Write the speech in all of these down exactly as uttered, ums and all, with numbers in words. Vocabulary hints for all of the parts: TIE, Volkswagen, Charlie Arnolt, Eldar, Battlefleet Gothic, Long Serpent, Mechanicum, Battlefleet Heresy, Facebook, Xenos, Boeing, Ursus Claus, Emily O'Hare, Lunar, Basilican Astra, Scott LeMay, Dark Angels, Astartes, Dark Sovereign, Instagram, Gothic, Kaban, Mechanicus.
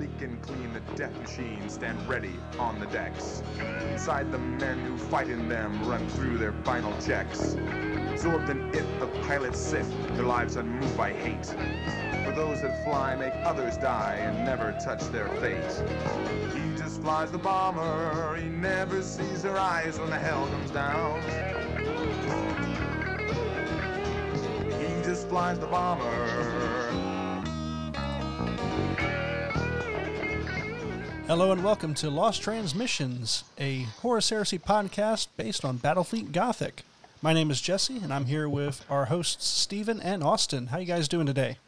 sleek and clean, the death machines stand ready on the decks. Inside, the men who fight in them run through their final checks. Absorbed in it, the pilots sit, their lives unmoved by hate. For those that fly make others die and never touch their fate. He just flies the bomber, he never sees their eyes when the hell comes down. He just flies the bomber. Hello and welcome to Lost Transmissions, a Horus Heresy podcast based on Battlefleet Gothic. My name is Jesse, and I'm here with our hosts Steven and Austin. How are you guys doing today?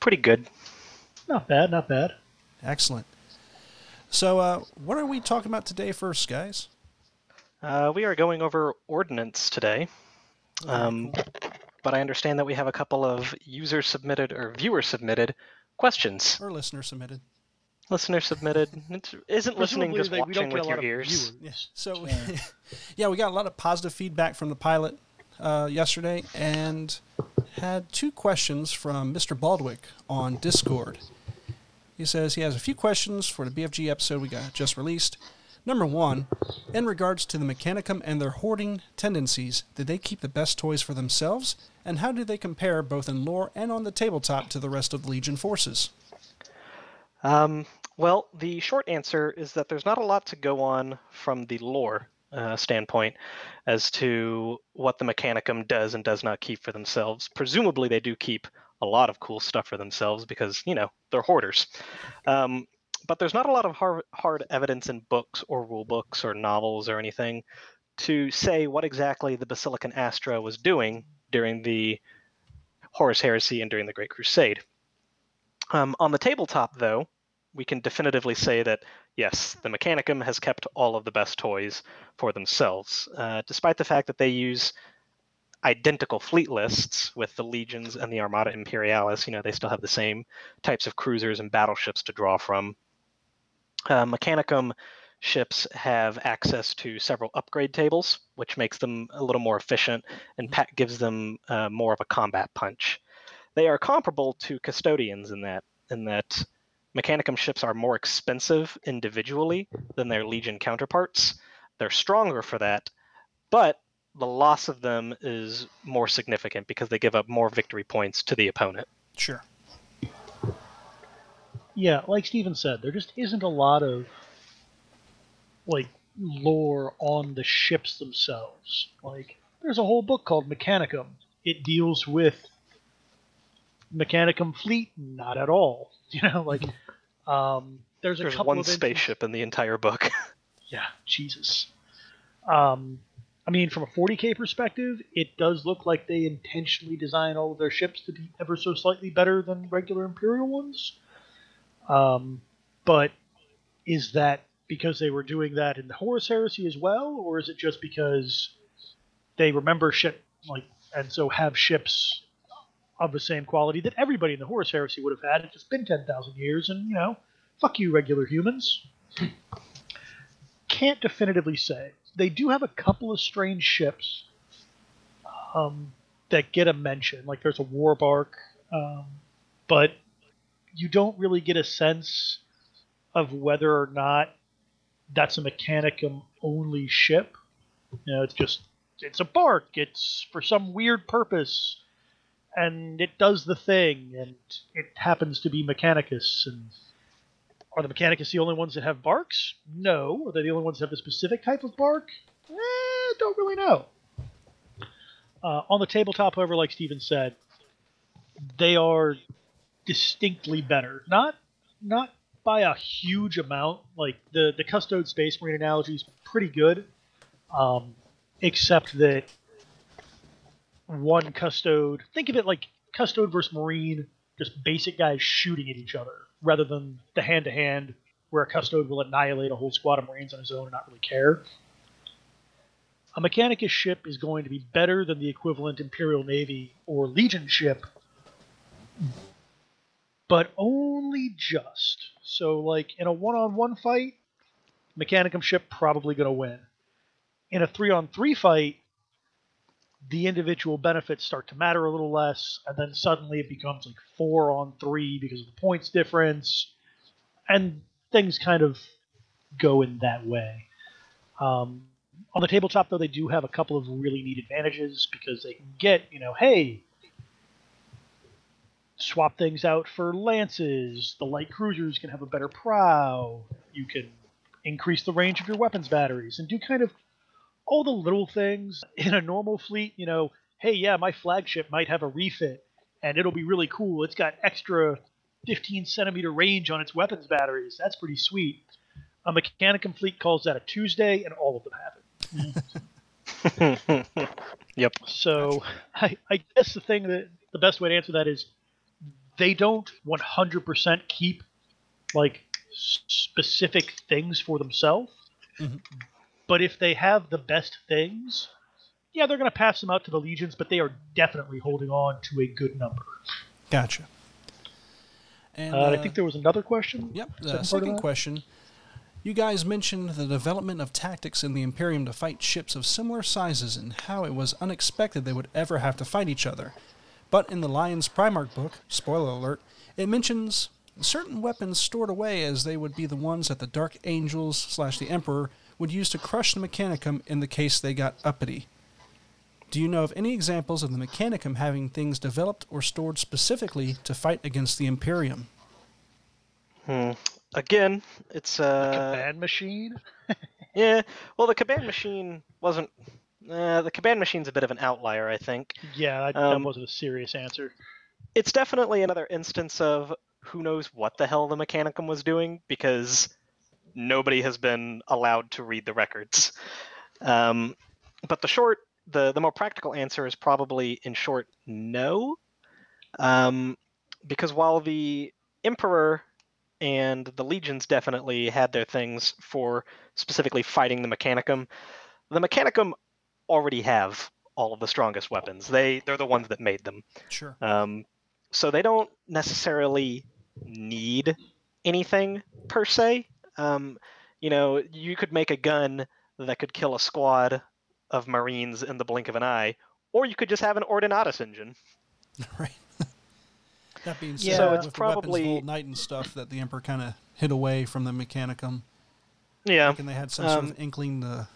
Pretty good. Not bad, not bad. Excellent. So, uh, what are we talking about today first, guys? Uh, we are going over Ordnance today, um, oh, cool. But I understand that we have a couple of user-submitted or viewer-submitted questions. Or listener-submitted. Listener submitted. It isn't listening, just like, watching with your ears. Yeah. So, yeah. yeah, we got a lot of positive feedback from the pilot uh, yesterday and had two questions from Mister Baldwick on Discord. He says he has a few questions for the B F G episode we got just released. Number one, in regards to the Mechanicum and their hoarding tendencies, did they keep the best toys for themselves? And how do they compare both in lore and on the tabletop to the rest of the Legion forces? Um, well, the short answer is that there's not a lot to go on from the lore uh, standpoint as to what the Mechanicum does and does not keep for themselves. Presumably they do keep a lot of cool stuff for themselves because, you know, they're hoarders. Um, but there's not a lot of hard, hard evidence in books or rule books or novels or anything to say what exactly the Basilican Astra was doing during the Horus Heresy and during the Great Crusade. Um, on the tabletop, though, we can definitively say that, yes, the Mechanicum has kept all of the best toys for themselves, uh, despite the fact that they use identical fleet lists with the Legions and the Armada Imperialis. You know, they still have the same types of cruisers and battleships to draw from. Uh, Mechanicum ships have access to several upgrade tables, which makes them a little more efficient and gives them uh, more of a combat punch. They are comparable to Custodians in that in that Mechanicum ships are more expensive individually than their Legion counterparts. They're stronger for that, but the loss of them is more significant because they give up more victory points to the opponent. Sure. Yeah, like Steven said, there just isn't a lot of like lore on the ships themselves. Like, there's a whole book called Mechanicum. It deals with Mechanicum fleet, not at all. You know, like um, there's a there's couple one of spaceship in the entire book. yeah, Jesus. Um, I mean, from a forty K perspective, it does look like they intentionally design all of their ships to be ever so slightly better than regular Imperial ones. Um, but is that because they were doing that in the Horus Heresy as well, or is it just because they remember ship like and so have ships of the same quality that everybody in the Horus Heresy would have had? It's just been ten thousand years, and, you know, fuck you, regular humans. Can't definitively say. They do have a couple of strange ships um, that get a mention. Like, there's a war bark, um, but you don't really get a sense of whether or not that's a Mechanicum-only ship. You know, it's just, it's a bark. It's for some weird purpose. And it does the thing, and it happens to be Mechanicus. And are the Mechanicus the only ones that have barks? No. Are they the only ones that have a specific type of bark? Eh, don't really know. Uh, on the tabletop, however, like Steven said, they are distinctly better. Not not by a huge amount. Like, the, the Custode Space Marine analogy is pretty good, um, except that one Custode, think of it like Custode versus Marine, just basic guys shooting at each other, rather than the hand-to-hand where a Custode will annihilate a whole squad of Marines on his own and not really care. A Mechanicus ship is going to be better than the equivalent Imperial Navy or Legion ship, but only just. So, like, in a one-on-one fight, Mechanicum ship probably going to win. In a three-on-three fight, the individual benefits start to matter a little less, and then suddenly it becomes like four on three because of the points difference, and things kind of go in that way. Um, on the tabletop, though, they do have a couple of really neat advantages because they can get, you know, hey, swap things out for lances. The light cruisers can have a better prow. You can increase the range of your weapons batteries and do kind of all the little things. In a normal fleet, you know, hey, yeah, my flagship might have a refit, and it'll be really cool. It's got extra fifteen centimeter range on its weapons batteries. That's pretty sweet. A Mechanicum fleet calls that a Tuesday, and all of them have it. Yep. So I, I guess the thing that the best way to answer that is they don't one hundred percent keep, like, specific things for themselves. Mm-hmm. But if they have the best things, yeah, they're going to pass them out to the legions, but they are definitely holding on to a good number. Gotcha. And uh, uh, I think there was another question. Yep, the second question. You guys mentioned the development of tactics in the Imperium to fight ships of similar sizes and how it was unexpected they would ever have to fight each other. But in the Lions Primarch book, spoiler alert, it mentions certain weapons stored away as they would be the ones that the Dark Angels slash the Emperor would use to crush the Mechanicum in the case they got uppity. Do you know of any examples of the Mechanicum having things developed or stored specifically to fight against the Imperium? Hmm. Again, it's uh, a... Kaban machine? Yeah, well, the Kaban machine wasn't... Uh, the Kaban machine's a bit of an outlier, I think. Yeah, I, um, that wasn't a serious answer. It's definitely another instance of who knows what the hell the Mechanicum was doing, because nobody has been allowed to read the records. Um, but the short, the, the more practical answer is probably, in short, no. Um, because while the Emperor and the legions definitely had their things for specifically fighting the Mechanicum, the Mechanicum already have all of the strongest weapons. They, they're the ones that made them. Sure. Um, so they don't necessarily need anything per se. Um, you know, you could make a gun that could kill a squad of Marines in the blink of an eye, or you could just have an Ordnance engine. Right. That being said, yeah, so it's with probably the weapons of old knight and stuff that the Emperor kind of hid away from the Mechanicum. Yeah. Like, and they had some sort um, of inkling to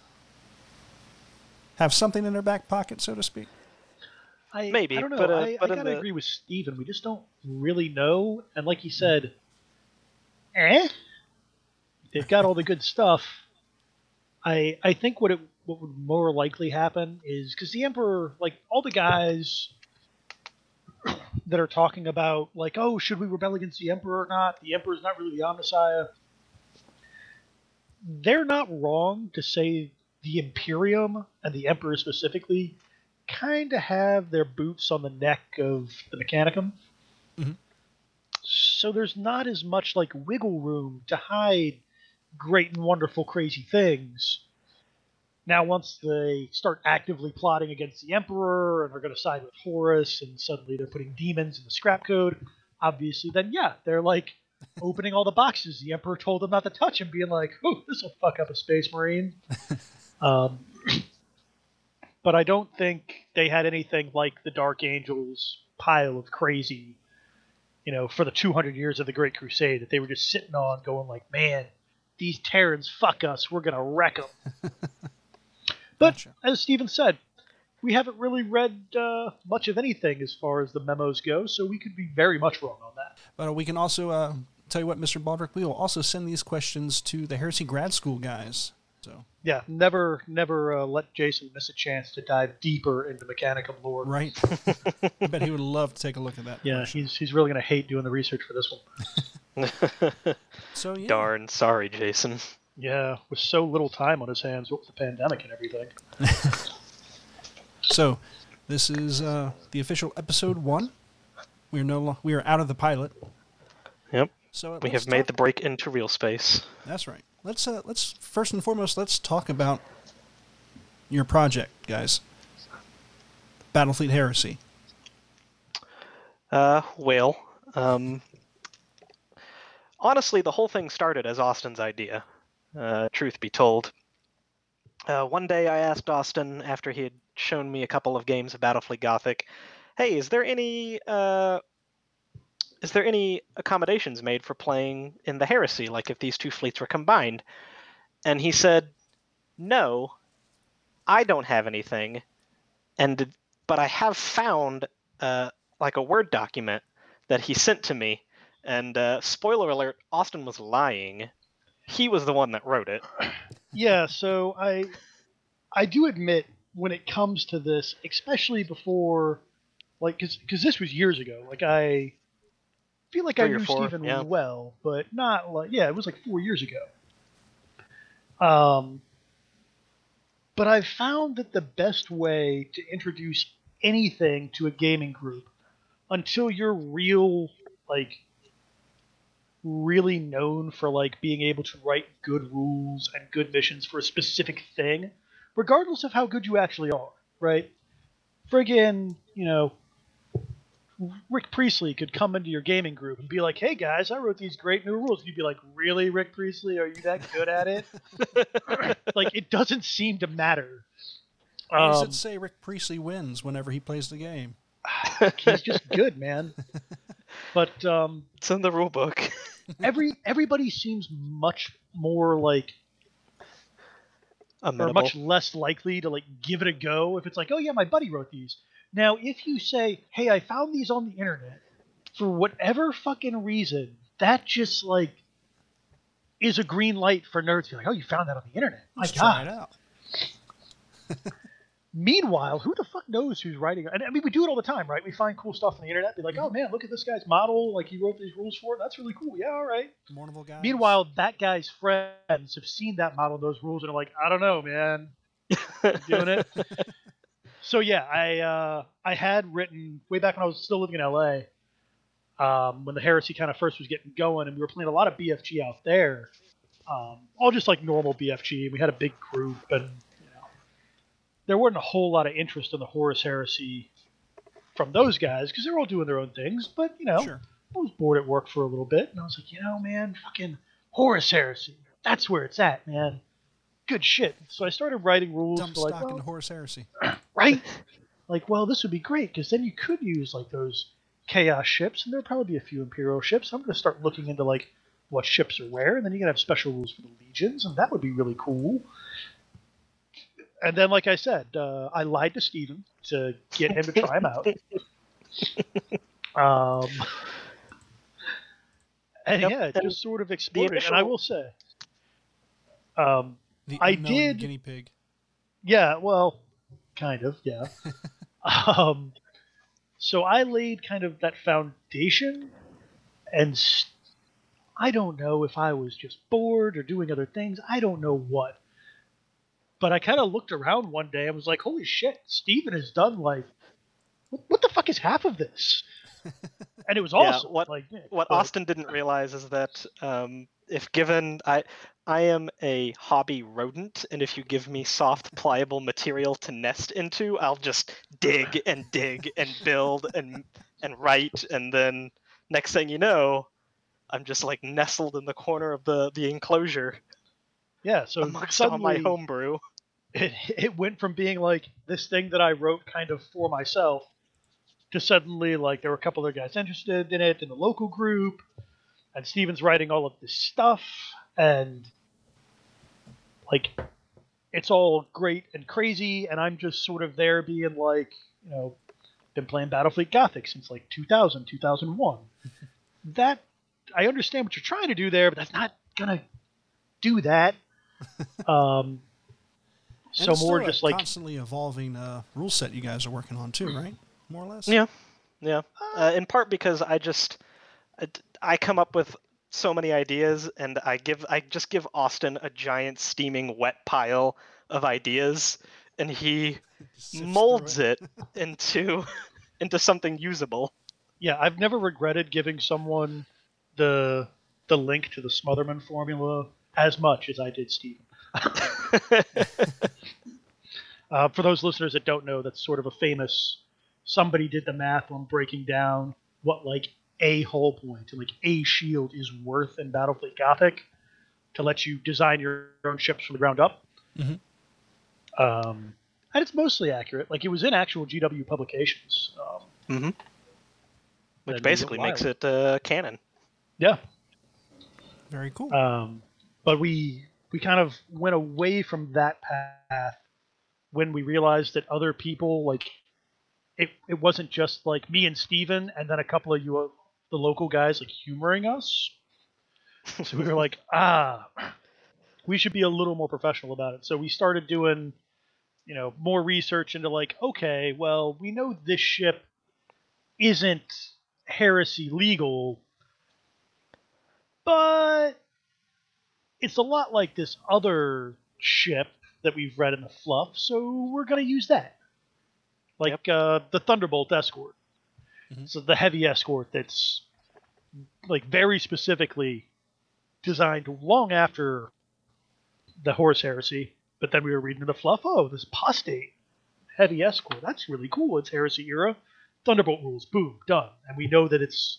have something in their back pocket, so to speak. I, Maybe. I don't know. But, uh, I, but I gotta the... agree with Steven. We just don't really know. And like he said, eh? They've got all the good stuff. I I think what it what would more likely happen is because the Emperor, like all the guys that are talking about, like, oh, should we rebel against the Emperor or not? The Emperor's not really the Omnissiah. They're not wrong to say the Imperium, and the Emperor specifically, kind of have their boots on the neck of the Mechanicum. Mm-hmm. So there's not as much, like, wiggle room to hide great and wonderful crazy things. Now, once they start actively plotting against the Emperor and are going to side with Horus, and suddenly they're putting demons in the scrap code, obviously, then yeah, they're like opening all the boxes the Emperor told them not to touch and being like, oh, this will fuck up a Space Marine. um, but I don't think they had anything like the Dark Angels pile of crazy, you know, for the two hundred years of the Great Crusade that they were just sitting on going like, man, these Terrans fuck us, we're going to wreck them. But, gotcha. As Steven said, we haven't really read uh, much of anything as far as the memos go, so we could be very much wrong on that. But uh, we can also, uh, tell you what, Mister Baldrick, we will also send these questions to the Heresy Grad School guys. So yeah, never never uh, let Jason miss a chance to dive deeper into Mechanicum lore. Right. I bet he would love to take a look at that. Yeah, he's, he's really going to hate doing the research for this one. So, yeah. Darn sorry, Jason. Yeah, with so little time on his hands, what with the pandemic and everything. So, this is uh, the official episode one. We are no lo- we are out of the pilot. Yep. So we have talk- made the break into real space. That's right. Let's uh, let's first and foremost let's talk about your project, guys. Battlefleet Heresy. Uh, well, um, honestly, the whole thing started as Austin's idea. Uh, truth be told. Uh, one day I asked Austin, after he had shown me a couple of games of Battlefleet Gothic, hey, is there any uh, is there any accommodations made for playing in the Heresy, like if these two fleets were combined? And he said, no, I don't have anything, and but I have found uh, like a Word document that he sent to me, and uh, spoiler alert, Austin was lying. He was the one that wrote it. Yeah, so I, I do admit when it comes to this, especially before, like, cause, cause this was years ago. Like I feel like Three I knew four, Steven yeah. well, but not like, yeah, it was like four years ago. Um, but I've found that the best way to introduce anything to a gaming group until you're real, like, really known for like being able to write good rules and good missions for a specific thing, regardless of how good you actually are, right? Friggin', you know, Rick Priestley could come into your gaming group and be like, hey guys, I wrote these great new rules. And you'd be like, really, Rick Priestley? Are you that good at it? Like, it doesn't seem to matter. Why does um, it say Rick Priestley wins whenever he plays the game? He's just good, man. But um, it's in the rule book. every everybody seems much more like, Amenable. or much less likely to like give it a go if it's like, oh yeah, my buddy wrote these. Now, if you say, hey, I found these on the internet, for whatever fucking reason, that just like is a green light for nerds to be like, oh, you found that on the internet. My Let's God. Try it out. Meanwhile, who the fuck knows who's writing? And I mean, we do it all the time, right? We find cool stuff on the internet, be like, oh man, look at this guy's model. Like, he wrote these rules for it. That's really cool. Yeah, all right. Mournable guy. Meanwhile, that guy's friends have seen that model and those rules and are like, I don't know, man. I'm doing it. So, yeah, I uh, I had written way back when I was still living in L A, um, when the Heresy kind of first was getting going, and we were playing a lot of B F G out there, um, all just like normal B F G. We had a big group, and there wasn't a whole lot of interest in the Horus Heresy from those guys because they were all doing their own things. But, you know, sure. I was bored at work for a little bit, and I was like, you know, man, fucking Horus Heresy. That's where it's at, man. Good shit. So I started writing rules. Dump for like, stock well, into Horus Heresy. Right? Like, well, this would be great because then you could use, like, those Chaos ships, and there would probably be a few Imperial ships. I'm going to start looking into, like, what ships are where, and then you can have special rules for the Legions, and that would be really cool. And then, like I said, uh, I lied to Steven to get him to try him out. Um, and yep, yeah, it just sort of exploded. Initial... And I will say, um, the I did guinea pig. Yeah, well, kind of, yeah. um, so I laid kind of that foundation, and st- I don't know if I was just bored or doing other things. I don't know what. But I kind of looked around one day and was like, holy shit, Steven has done, like, what, what the fuck is half of this? And it was awesome. Yeah, what like, yeah, what but... Austin didn't realize is that um, if given, I I am a hobby rodent, and if you give me soft, pliable material to nest into, I'll just dig and dig and build and and write, and then next thing you know, I'm just, like, nestled in the corner of the, the enclosure. Yeah, so amongst suddenly all my homebrew, it it went from being like this thing that I wrote kind of for myself to suddenly like there were a couple other guys interested in it in the local group, and Steven's writing all of this stuff, and like it's all great and crazy, and I'm just sort of there being like, you know, been playing Battlefleet Gothic since like two thousand, two thousand one. That I understand what you're trying to do there, but that's not gonna do that. Um, so more just like constantly evolving uh, rule set you guys are working on too, right? More or less. Yeah, yeah. Uh, in part because I just I come up with so many ideas, and I give I just give Austin a giant steaming wet pile of ideas, and he molds it, it into into something usable. Yeah, I've never regretted giving someone the the link to the Smotherman formula as much as I did Steven. uh, for those listeners that don't know, that's sort of a famous, somebody did the math on breaking down what like a hull point and like a shield is worth in Battlefleet Gothic to let you design your own ships from the ground up. Mm-hmm. Um, and it's mostly accurate. Like it was in actual G W publications. Um, mm-hmm. Which basically makes it uh, canon. Yeah. Very cool. Um, but we we kind of went away from that path when we realized that other people, like, it, it wasn't just like me and Steven and then a couple of you, the local guys, like, humoring us. So we were like, ah, we should be a little more professional about it. So we started doing, you know, more research into, like, okay, well, we know this ship isn't heresy legal, but it's a lot like this other ship that we've read in the fluff, so we're going to use that. Like yep. uh, the Thunderbolt escort. Mm-hmm. So the heavy escort that's, like, very specifically designed long after the Horus Heresy, but then we were reading the fluff, oh, this apostate heavy escort, that's really cool, it's Heresy era, Thunderbolt rules, boom, done. And we know that it's,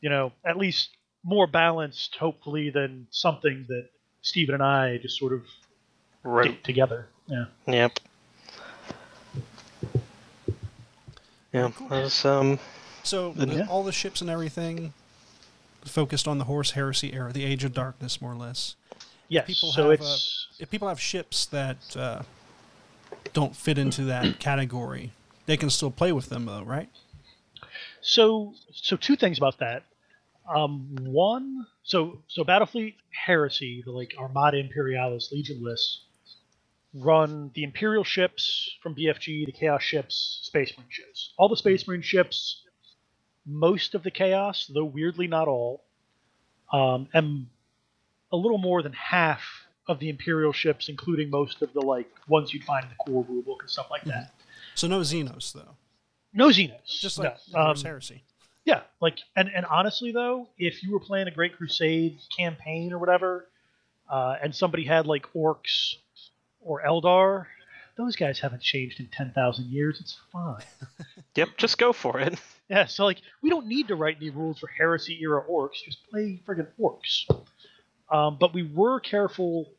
you know, at least more balanced, hopefully, than something that Steven and I just sort of right. did together. Yeah. Yep. Yeah, that was, um... So, yeah. all the ships and everything focused on the Horus Heresy era, the Age of Darkness, more or less. Yes, people so have, it's... Uh, if people have ships that uh, don't fit into that category, they can still play with them, though, right? So, so two things about that. Um, one, so so Battlefleet Heresy, the, like, Armada Imperialis Legion lists, run the Imperial ships from B F G, the Chaos ships, Space Marine ships. All the Space Marine ships, most of the Chaos, though weirdly not all, um, and a little more than half of the Imperial ships, including most of the, like, ones you'd find in the core rulebook and stuff like that. Mm-hmm. So no Xenos, though. No Xenos. Just like no. Horus um, Heresy. Yeah, like, and, and honestly, though, if you were playing a Great Crusade campaign or whatever, uh, and somebody had, like, Orcs or Eldar, those guys haven't changed in ten thousand years. It's fine. Yep, just go for it. Yeah, so, like, we don't need to write any rules for Heresy-era Orcs. Just play friggin' Orcs. Um, but we were careful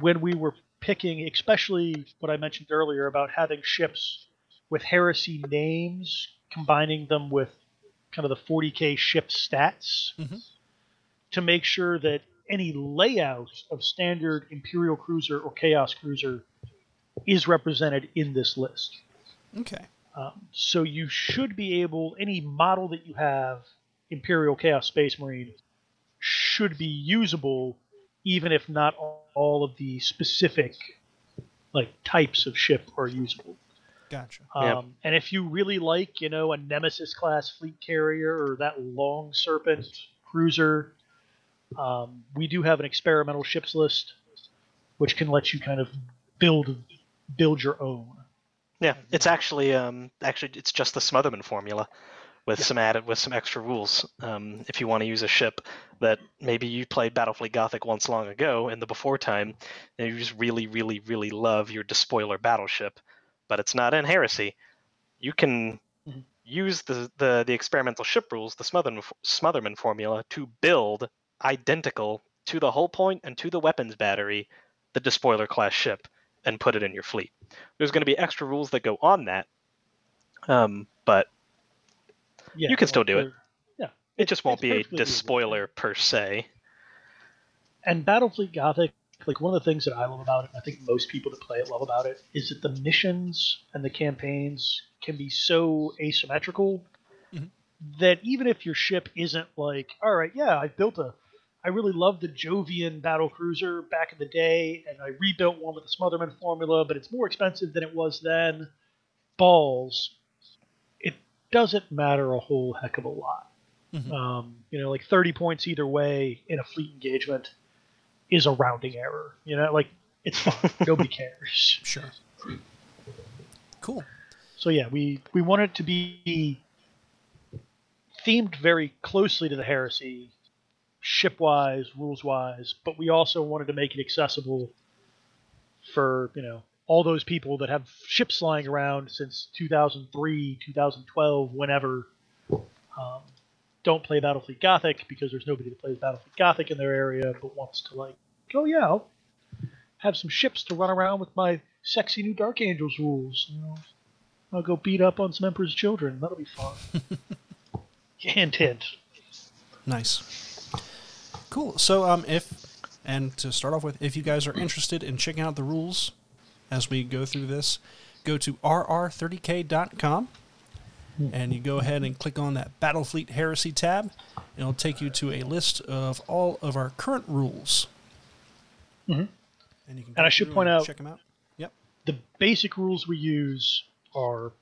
when we were picking, especially what I mentioned earlier about having ships with Heresy names, combining them with kind of the forty K ship stats, mm-hmm. to make sure that any layout of standard Imperial Cruiser or Chaos Cruiser is represented in this list. Okay. Um, so you should be able, any model that you have, Imperial Chaos Space Marine, should be usable, even if not all of the specific, like, types of ship are usable. Gotcha. Um, yep. And if you really like, you know, a Nemesis class fleet carrier or that Long Serpent cruiser, um, we do have an experimental ships list, which can let you kind of build build your own. Yeah, it's actually um, actually it's just the Smotherman formula, with yeah. some added with some extra rules. Um, if you want to use a ship that maybe you played Battlefleet Gothic once long ago in the before time, and you just really, really, really love your Despoiler battleship, but it's not in Heresy, you can mm-hmm. use the, the, the experimental ship rules, the Smotherman, Smotherman formula, to build identical to the hull point and to the weapons battery, the Despoiler class ship, and put it in your fleet. There's going to be extra rules that go on that, um, but yeah, you can still do it. Yeah, it, it just won't be a Despoiler easy. Per se. And Battlefleet Gothic, like, one of the things that I love about it, and I think most people that play it love about it, is that the missions and the campaigns can be so asymmetrical mm-hmm. that even if your ship isn't like, all right, yeah, I built a, I really love the Jovian battlecruiser back in the day, and I rebuilt one with the Smotherman formula, but it's more expensive than it was then. Balls. It doesn't matter a whole heck of a lot. Mm-hmm. Um, you know, like thirty points either way in a fleet engagement is a rounding error, you know, like, it's fine. Nobody cares. Sure. Cool. So yeah, we, we want it to be themed very closely to the Heresy, ship-wise, rules-wise, but we also wanted to make it accessible for, you know, all those people that have ships lying around since two thousand three, two thousand twelve, whenever, um, don't play Battlefleet Gothic because there's nobody that plays Battlefleet Gothic in their area, but wants to, like, oh yeah, I'll have some ships to run around with my sexy new Dark Angels rules. You know, I'll go beat up on some Emperor's Children. That'll be fun. Hint, hint. Nice. Cool. So um, if, and to start off with, if you guys are interested in checking out the rules as we go through this, go to R R thirty K dot com, and you go ahead and click on that Battlefleet Heresy tab, and it'll take you to a list of all of our current rules. Mm-hmm. And, you can and I should point out, check them out. Yep. The basic rules we use are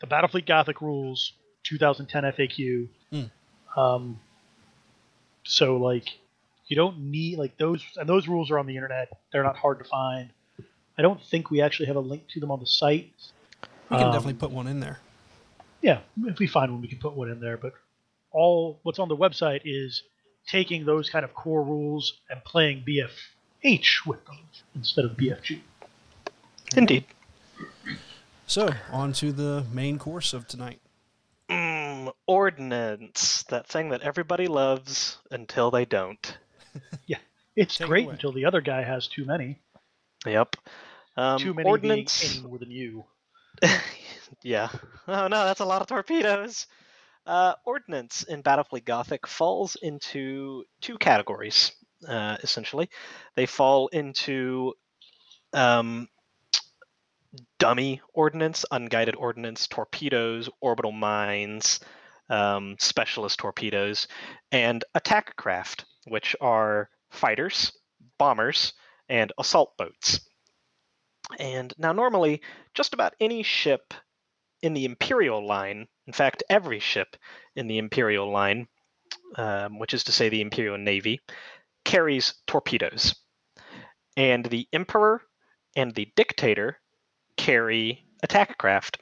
the Battlefleet Gothic rules, two thousand ten F A Q. Mm. Um, so, like, you don't need, like, those, and those rules are on the internet. They're not hard to find. I don't think we actually have a link to them on the site. We can um, definitely put one in there. Yeah, if we find one, we can put one in there. But all what's on the website is taking those kind of core rules and playing B F H with them instead of B F G. Indeed. So, on to the main course of tonight. Mm, Ordnance, that thing that everybody loves until they don't. Yeah, it's Take great away. Until the other guy has too many. Yep. Um, too many Ordnance... being more than you. Yeah. Oh no, that's a lot of torpedoes. Uh, Ordnance in Battlefleet Gothic falls into two categories, uh, essentially. They fall into um, dummy ordnance, unguided ordnance, torpedoes, orbital mines, um, specialist torpedoes, and attack craft, which are fighters, bombers, and assault boats. And now normally, just about any ship in the Imperial line, in fact, every ship in the Imperial line, um, which is to say the Imperial Navy, carries torpedoes. And the Emperor and the Dictator carry attack craft.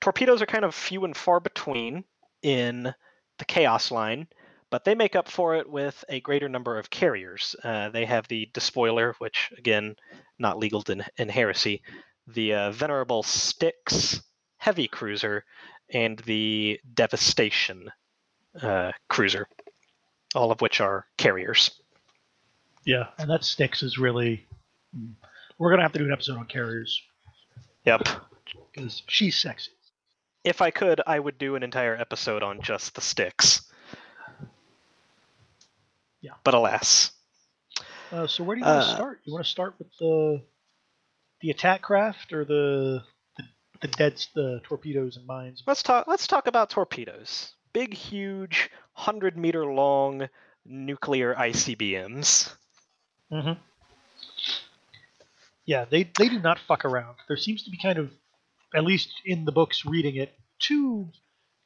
Torpedoes are kind of few and far between in the Chaos line, but they make up for it with a greater number of carriers. Uh, they have the Despoiler, which, again, not legal in, in Heresy, the uh, venerable Styx heavy cruiser, and the Devastation uh, cruiser, all of which are carriers. Yeah, and that Styx is really... We're going to have to do an episode on carriers. Yep. Because she's sexy. If I could, I would do an entire episode on just the Styx. Yeah. But alas. Uh, so where do you want to uh, start? You want to start with the... The attack craft or the the, the deads, the torpedoes and mines? Let's talk let's talk about torpedoes. Big, huge, hundred meter long nuclear I C B Ms. Mm-hmm. Yeah, they, they do not fuck around. There seems to be kind of, at least in the books reading it, two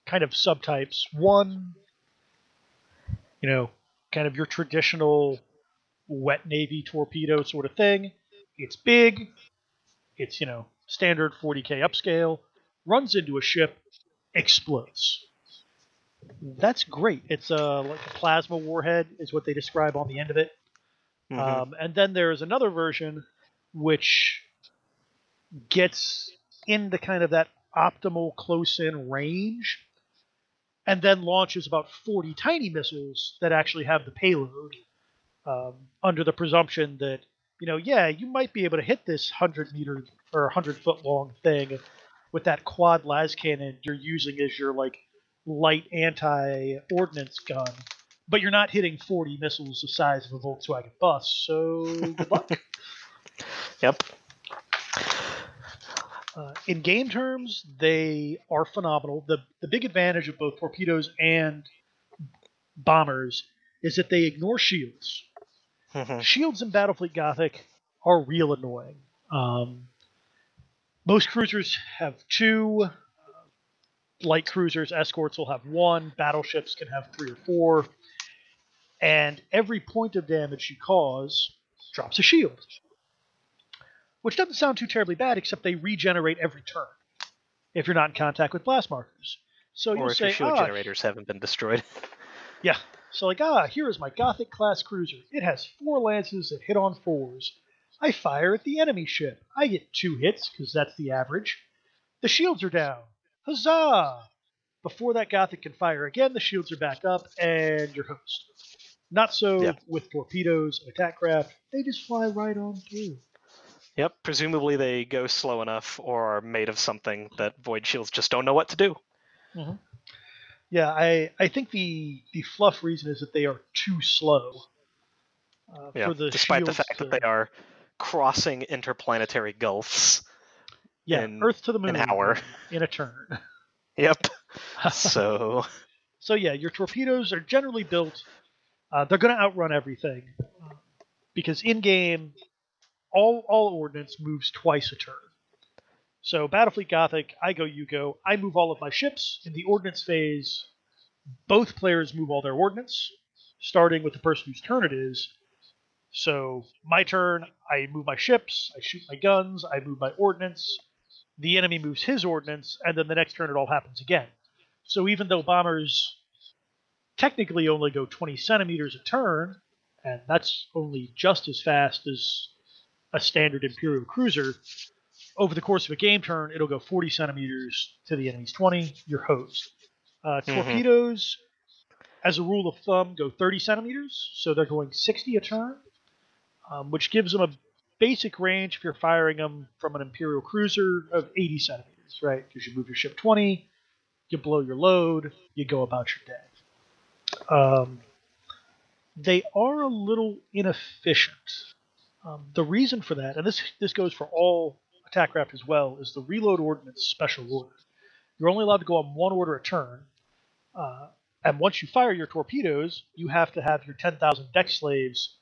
kind of subtypes. One, you know, kind of your traditional wet navy torpedo sort of thing. It's big. It's, you know, standard forty K upscale, runs into a ship, explodes. That's great. It's uh, like a plasma warhead is what they describe on the end of it. Mm-hmm. Um, and then there is another version which gets into kind of that optimal close-in range and then launches about forty tiny missiles that actually have the payload um, under the presumption that, you know, yeah, you might be able to hit this hundred-meter or hundred-foot-long thing with that quad las cannon you're using as your, like, light anti-ordnance gun, but you're not hitting forty missiles the size of a Volkswagen bus, so good luck. Yep. Uh, in game terms, they are phenomenal. The, the big advantage of both torpedoes and bombers is that they ignore shields. Mm-hmm. Shields in Battlefleet Gothic are real annoying. Um, most cruisers have two. Uh, light cruisers, escorts will have one. Battleships can have three or four. And every point of damage you cause drops a shield. Which doesn't sound too terribly bad, except they regenerate every turn if you're not in contact with blast markers. So or you'll if say, your shield oh, generators haven't been destroyed. Yeah. So like, ah, here is my Gothic class cruiser. It has four lances that hit on fours. I fire at the enemy ship. I get two hits, because that's the average. The shields are down. Huzzah! Before that Gothic can fire again, the shields are back up, and you're host. Not so yep. with torpedoes and attack craft. They just fly right on through. Yep, presumably they go slow enough or are made of something that void shields just don't know what to do. Mm-hmm. yeah, I, I think the the fluff reason is that they are too slow. Uh, yeah, for the despite the fact to... that they are crossing interplanetary gulfs. Yeah, in, Earth to the moon. An hour. In a turn. Yep. So. So yeah, your torpedoes are generally built. Uh, they're going to outrun everything, because in game, all all ordnance moves twice a turn. So Battlefleet Gothic, I go, you go. I move all of my ships in the ordnance phase. Both players move all their ordnance, starting with the person whose turn it is. So my turn, I move my ships, I shoot my guns, I move my ordnance. The enemy moves his ordnance, and then the next turn it all happens again. So even though bombers technically only go twenty centimeters a turn, and that's only just as fast as a standard Imperial cruiser, over the course of a game turn, it'll go forty centimeters to the enemy's twenty, you're hosed. Uh, mm-hmm. Torpedoes, as a rule of thumb, go thirty centimeters, so they're going sixty a turn, um, which gives them a basic range, if you're firing them from an Imperial cruiser, of eighty centimeters, right? Because you move your ship twenty, you blow your load, you go about your day. Um, they are a little inefficient. Um, the reason for that, and this, this goes for all attack craft as well, is the reload ordnance special order. You're only allowed to go on one order a turn, uh, and once you fire your torpedoes, you have to have your ten thousand deck slaves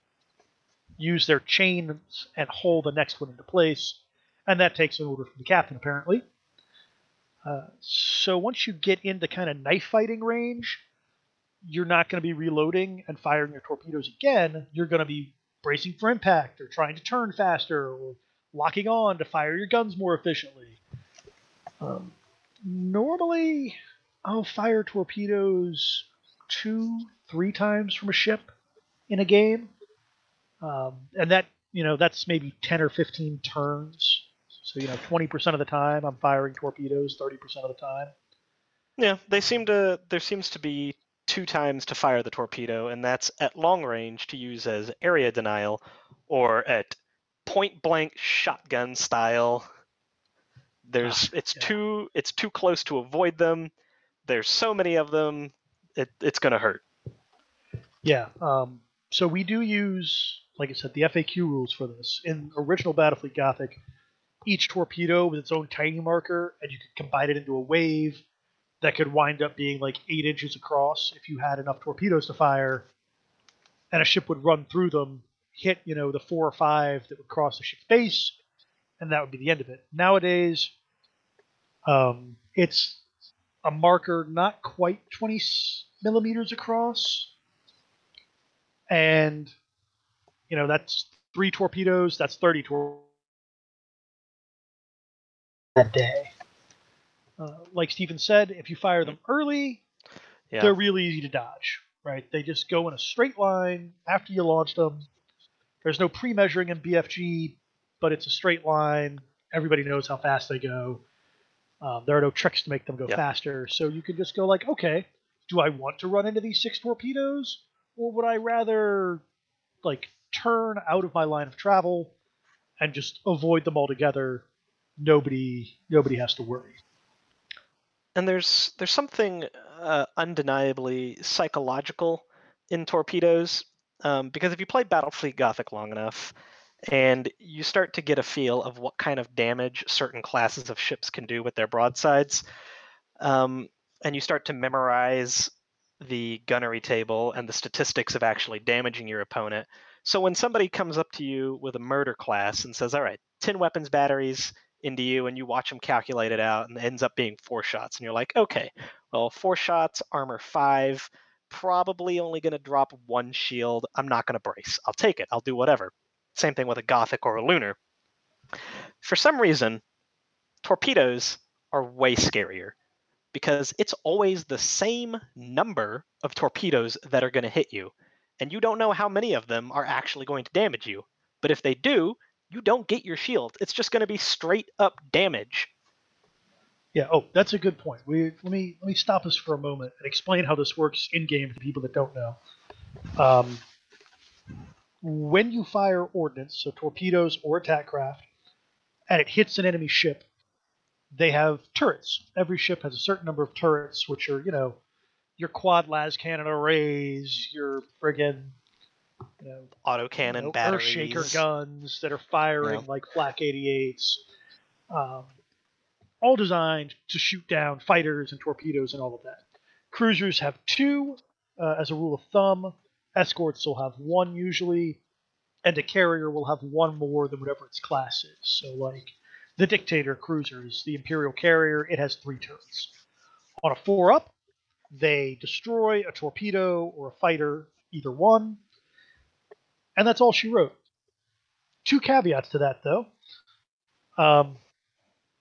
use their chains and haul the next one into place, and that takes an order from the captain, apparently. Uh, so once you get into kind of knife-fighting range, you're not going to be reloading and firing your torpedoes again. You're going to be bracing for impact, or trying to turn faster, or locking on to fire your guns more efficiently. Um, normally, I'll fire torpedoes two, three times from a ship in a game. Um, and that, you know, that's maybe ten or fifteen turns. So, you know, twenty percent of the time I'm firing torpedoes, thirty percent of the time. Yeah, they seem to, there seems to be two times to fire the torpedo, and that's at long range to use as area denial, or at point blank shotgun style. There's, ah, it's yeah. too, it's too close to avoid them. There's so many of them, it, it's going to hurt. Yeah, um, so we do use, like I said, the F A Q rules for this. In original Battlefleet Gothic, each torpedo with its own tiny marker, and you could combine it into a wave that could wind up being like eight inches across if you had enough torpedoes to fire, and a ship would run through them, hit, you know, the four or five that would cross the ship's base, and that would be the end of it. Nowadays, um, it's a marker not quite twenty millimeters across, and, you know, that's three torpedoes, that's thirty torpedoes. That day. Uh, like Steven said, if you fire them early, yeah. they're really easy to dodge, right? They just go in a straight line after you launch them. There's no pre-measuring in B F G, but it's a straight line. Everybody knows how fast they go. Um, there are no tricks to make them go yeah. faster. So you can just go like, okay, do I want to run into these six torpedoes? Or would I rather like turn out of my line of travel and just avoid them altogether? Nobody, nobody has to worry. And there's there's something uh, undeniably psychological in torpedoes, um, because if you play Battlefleet Gothic long enough, and you start to get a feel of what kind of damage certain classes of ships can do with their broadsides, um, and you start to memorize the gunnery table and the statistics of actually damaging your opponent. So when somebody comes up to you with a murder class and says, all right, ten weapons batteries into you, and you watch them calculate it out, and it ends up being four shots, and you're like, okay, well, four shots, armor five, probably only going to drop one shield. I'm not going to brace. I'll take it. I'll do whatever. Same thing with a Gothic or a Lunar. For some reason, torpedoes are way scarier, because it's always the same number of torpedoes that are going to hit you, and you don't know how many of them are actually going to damage you. But if they do, you don't get your shield. It's just going to be straight up damage. Yeah. Oh, that's a good point. We let me let me stop us for a moment and explain how this works in game to people that don't know. Um, when you fire ordnance, so torpedoes or attack craft, and it hits an enemy ship, they have turrets. Every ship has a certain number of turrets, which are, you know, your quad las cannon arrays, your friggin' you know, autocannon you know, batteries, earthshaker guns that are firing yeah. like Flak eighty-eights, um, all designed to shoot down fighters and torpedoes and all of that. Cruisers have two, uh, as a rule of thumb. Escorts will have one usually, and a carrier will have one more than whatever its class is. So, like, the Dictator cruiser is the Imperial carrier. It has three turrets. On a four-up, they destroy a torpedo or a fighter, either one, and that's all she wrote. Two caveats to that, though. Um,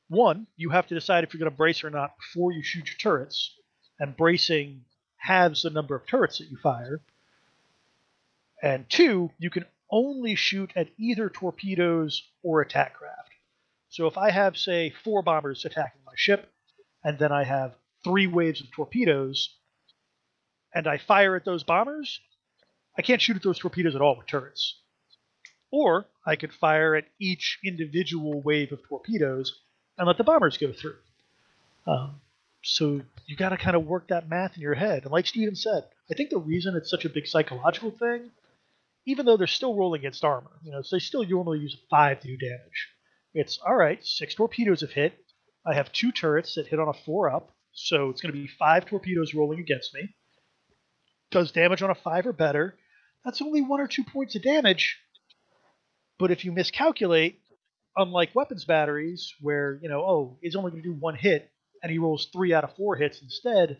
one, you have to decide if you're going to brace or not before you shoot your turrets, and bracing halves the number of turrets that you fire. And two, you can only shoot at either torpedoes or attack craft. So if I have, say, four bombers attacking my ship, and then I have three waves of torpedoes, and I fire at those bombers, I can't shoot at those torpedoes at all with turrets. Or I could fire at each individual wave of torpedoes and let the bombers go through. Um, so you got to kind of work that math in your head. And like Steven said, I think the reason it's such a big psychological thing, even though they're still rolling against armor, you know, so they still normally use five to do damage. It's, all right, six torpedoes have hit. I have two turrets that hit on a four-up, so it's going to be five torpedoes rolling against me. Does damage on a five or better. That's only one or two points of damage. But if you miscalculate, unlike weapons batteries, where, you know, oh, he's only going to do one hit, and he rolls three out of four hits instead,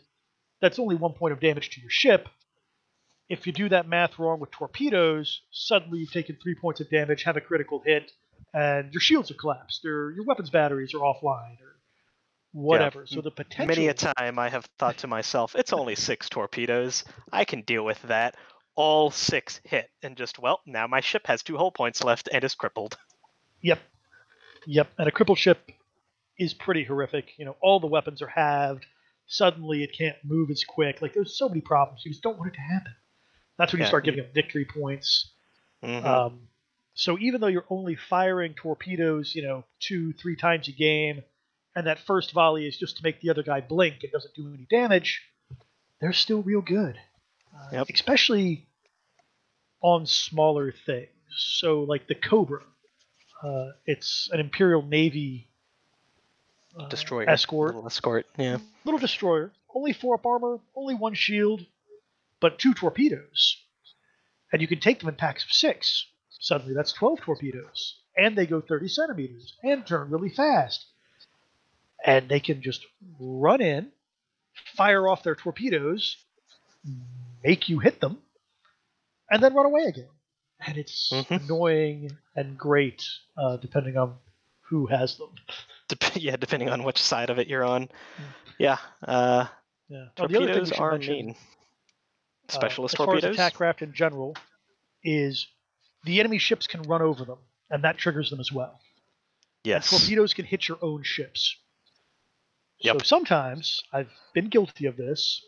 that's only one point of damage to your ship. If you do that math wrong with torpedoes, suddenly you've taken three points of damage, have a critical hit, and your shields have collapsed, or your weapons batteries are offline, or whatever. Yeah. So the potential... Many a time I have thought to myself, it's only six torpedoes. I can deal with that. All six hit. And just, well, now my ship has two hull points left and is crippled. Yep. Yep. And a crippled ship is pretty horrific. You know, all the weapons are halved. Suddenly it can't move as quick. Like, there's so many problems. You just don't want it to happen. That's when yeah. you start giving up victory points. Mm-hmm. Um, so even though you're only firing torpedoes, you know, two, three times a game, and that first volley is just to make the other guy blink and doesn't do any damage, they're still real good. Uh, yep. Especially on smaller things. So, like the Cobra. Uh, it's an Imperial Navy uh, destroyer. Escort. Little escort, yeah. Little destroyer. Only four-up armor, only one shield, but two torpedoes. And you can take them in packs of six. Suddenly that's twelve torpedoes. And they go thirty centimeters and turn really fast. And they can just run in, fire off their torpedoes, make you hit them, and then run away again. And it's mm-hmm. annoying and great, uh, depending on who has them. Dep- yeah, depending on which side of it you're on. Yeah. Uh, yeah. Torpedoes oh, are mean. Specialist uh, as torpedoes. Far as attack craft in general, is the enemy ships can run over them, and that triggers them as well. Yes. And torpedoes can hit your own ships. Yep. So sometimes I've been guilty of this,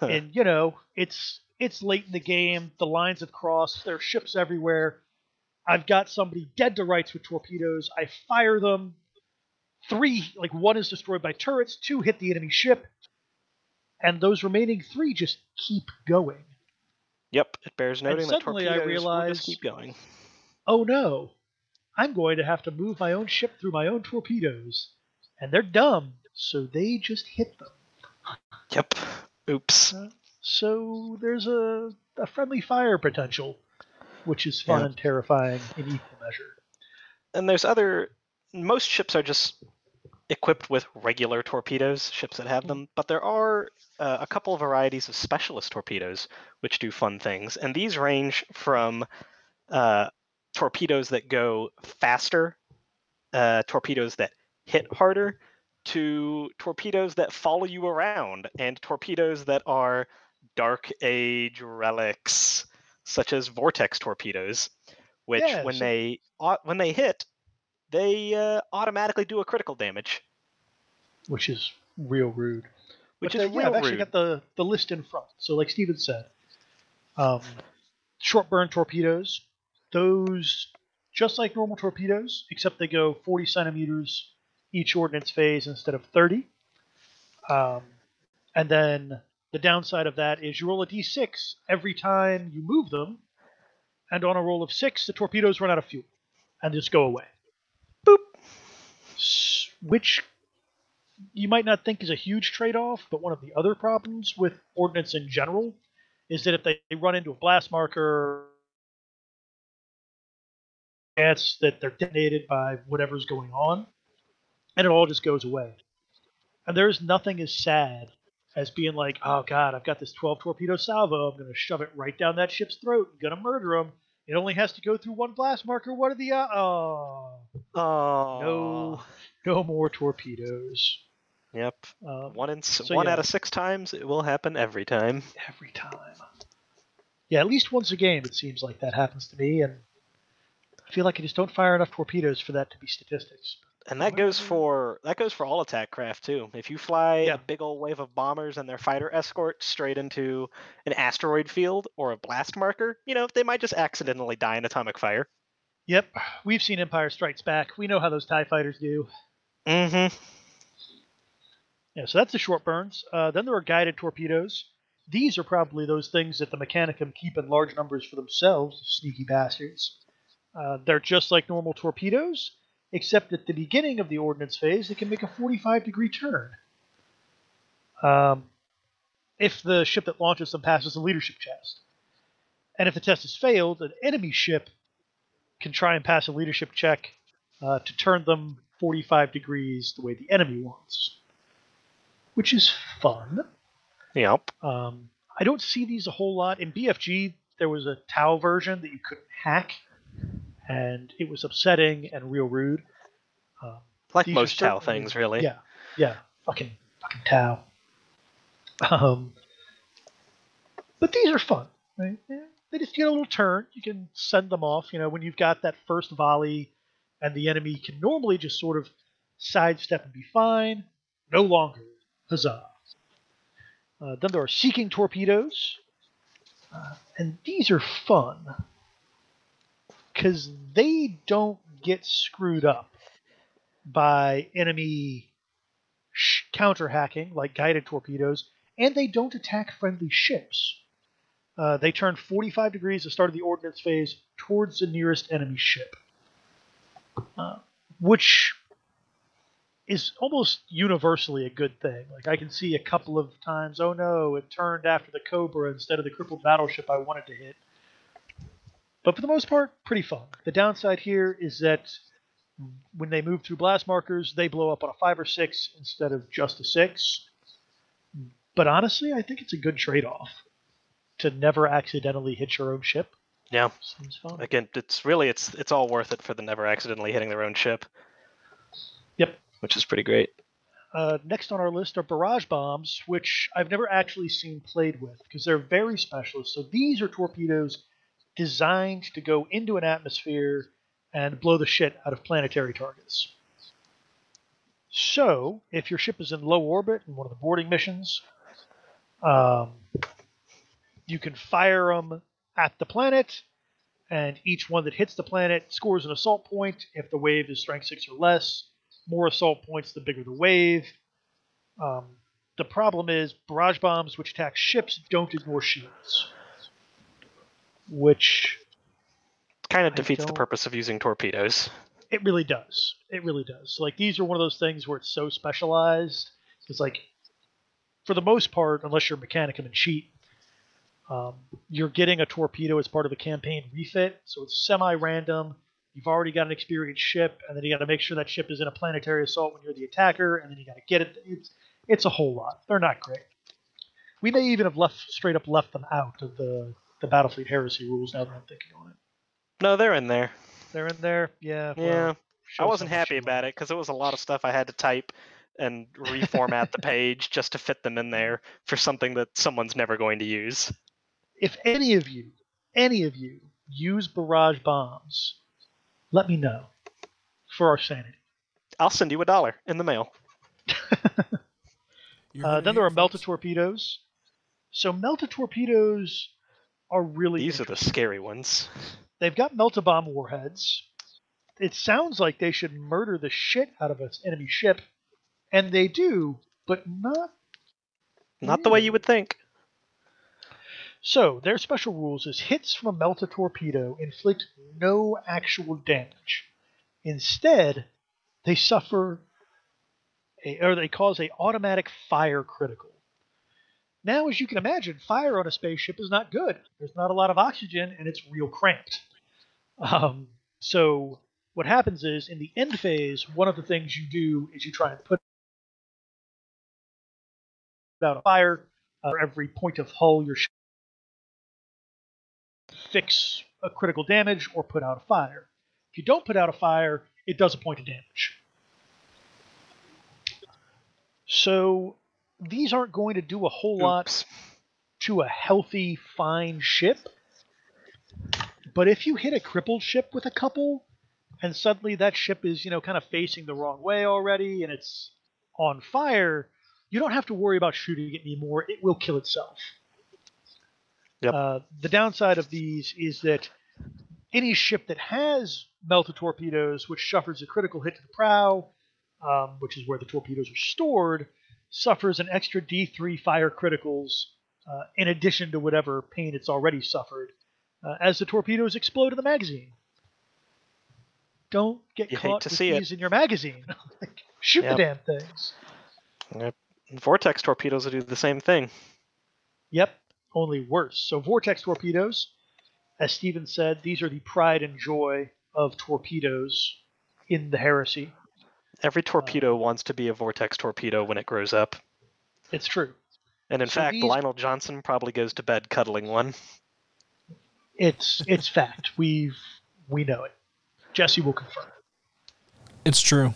and you know it's it's late in the game. The lines have crossed. There are ships everywhere. I've got somebody dead to rights with torpedoes. I fire them. Three, like one is destroyed by turrets. Two hit the enemy ship, and those remaining three just keep going. Yep, it bears noting and that torpedoes I realize, will just keep going. Oh no, I'm going to have to move my own ship through my own torpedoes, and they're dumb. So they just hit them. Yep. Oops. Uh, so there's a, a friendly fire potential, which is fun yeah. and terrifying in equal measure. And there's other... Most ships are just equipped with regular torpedoes, ships that have them, but there are uh, a couple of varieties of specialist torpedoes, which do fun things. And these range from uh, torpedoes that go faster, uh, torpedoes that hit harder, to torpedoes that follow you around, and torpedoes that are Dark Age relics, such as vortex torpedoes, which yeah, when so... they when they hit, they uh, automatically do a critical damage, which is real rude. Which but is real I've rude. I've actually got the, the list in front. So, like Steven said, um, short burn torpedoes, those just like normal torpedoes, except they go forty centimeters each ordnance phase instead of thirty. Um, and then The downside of that is you roll a d six every time you move them, and on a roll of six, the torpedoes run out of fuel and just go away. Boop! Which you might not think is a huge trade-off, but one of the other problems with Ordnance in general is that if they run into a blast marker, chance that they're detonated by whatever's going on, and it all just goes away. And there's nothing as sad as being like, oh god, I've got this twelve torpedo salvo, I'm going to shove it right down that ship's throat, I'm going to murder him, it only has to go through one blast marker, what are the... Uh, oh, oh, no, no more torpedoes. Yep, um, one, in, so one yeah. out of six times, it will happen every time. Every time. Yeah, at least once a game it seems like that happens to me, and I feel like I just don't fire enough torpedoes for that to be statistics. And that goes for that goes for all attack craft, too. If you fly yeah. a big old wave of bombers and their fighter escort straight into an asteroid field or a blast marker, you know, they might just accidentally die in atomic fire. Yep. We've seen Empire Strikes Back. We know how those TIE fighters do. Mm-hmm. Yeah, so that's the short burns. Uh, then there are guided torpedoes. These are probably those things that the Mechanicum keep in large numbers for themselves, sneaky bastards. Uh, they're just like normal torpedoes, except at the beginning of the Ordnance phase, it can make a forty-five degree turn. Um, if the ship that launches them passes the leadership test. And if the test has failed, an enemy ship can try and pass a leadership check uh, to turn them forty-five degrees the way the enemy wants. Which is fun. Yep. Um, I don't see these a whole lot. In B F G, there was a Tau version that you couldn't hack. And it was upsetting and real rude. Um, like most Tau things, really. Yeah, yeah. Fucking, fucking Tau. Um, but these are fun, right? Yeah. They just get a little turn. You can send them off. You know, when you've got that first volley and the enemy can normally just sort of sidestep and be fine. No longer. Huzzah. Uh, then there are seeking torpedoes. Uh, and these are fun. Because they don't get screwed up by enemy sh- counter-hacking, like guided torpedoes, and they don't attack friendly ships. Uh, they turn forty-five degrees at the start of the Ordnance phase towards the nearest enemy ship, uh, which is almost universally a good thing. Like I can see a couple of times, oh no, it turned after the Cobra instead of the crippled battleship I wanted to hit. But for the most part, pretty fun. The downside here is that when they move through blast markers, they blow up on a five or six instead of just a six. But honestly, I think it's a good trade-off to never accidentally hit your own ship. Yeah. Seems fun. Again, it's really, it's it's all worth it for the never accidentally hitting their own ship. Yep. Which is pretty great. Uh, next on our list are barrage bombs, which I've never actually seen played with because they're very specialist. So these are torpedoes designed to go into an atmosphere and blow the shit out of planetary targets. So, if your ship is in low orbit in one of the boarding missions, um, you can fire them at the planet, and each one that hits the planet scores an assault point. If the wave is strength six or less, more assault points the bigger the wave. Um, the problem is, barrage bombs which attack ships don't ignore shields. Which kind of defeats the purpose of using torpedoes. It really does. It really does. Like, these are one of those things where it's so specialized. It's like, for the most part, unless you're Mechanicum and cheat, um, you're getting a torpedo as part of a campaign refit, so it's semi-random. You've already got an experienced ship, and then you got to make sure that ship is in a planetary assault when you're the attacker, and then you got to get it. It's, it's a whole lot. They're not great. We may even have left straight up left them out of the... the Battlefleet Heresy rules now that I'm thinking on it. No, they're in there. They're in there? Yeah. Well, yeah. I wasn't happy about it because it was a lot of stuff I had to type and reformat the page just to fit them in there for something that someone's never going to use. If any of you, any of you, use barrage bombs, let me know for our sanity. I'll send you a dollar in the mail. uh, then there are melted torpedoes. So melted torpedoes... are really These are the scary ones. They've got melt-a-bomb warheads. It sounds like they should murder the shit out of an enemy ship, and they do, but not Not mm. the way you would think. So, their special rules is hits from a melted torpedo inflict no actual damage. Instead, they suffer, a, or they cause a automatic fire critical. Now, as you can imagine, fire on a spaceship is not good. There's not a lot of oxygen, and it's real cramped. Um, so, what happens is, in the end phase, one of the things you do is you try and put out a fire uh, for every point of hull you're shooting. Fix a critical damage or put out a fire. If you don't put out a fire, it does a point of damage. So these aren't going to do a whole Oops. lot to a healthy, fine ship. But if you hit a crippled ship with a couple, and suddenly that ship is, you know, kind of facing the wrong way already, and it's on fire, you don't have to worry about shooting it anymore. It will kill itself. Yep. Uh, the downside of these is that any ship that has melted torpedoes, which suffers a critical hit to the prow, um, which is where the torpedoes are stored, suffers an extra D three fire criticals uh, in addition to whatever pain it's already suffered uh, as the torpedoes explode in the magazine. Don't get you caught with these it. in your magazine. Like, shoot yep. the damn things. Yep. Vortex torpedoes will do the same thing. Yep. Only worse. So vortex torpedoes, as Steven said, these are the pride and joy of torpedoes in the Heresy. Every torpedo uh, wants to be a vortex torpedo when it grows up. It's true. And in so fact, these... Lionel Johnson probably goes to bed cuddling one. It's it's fact. We've we know it. Jesse will confirm. It's true.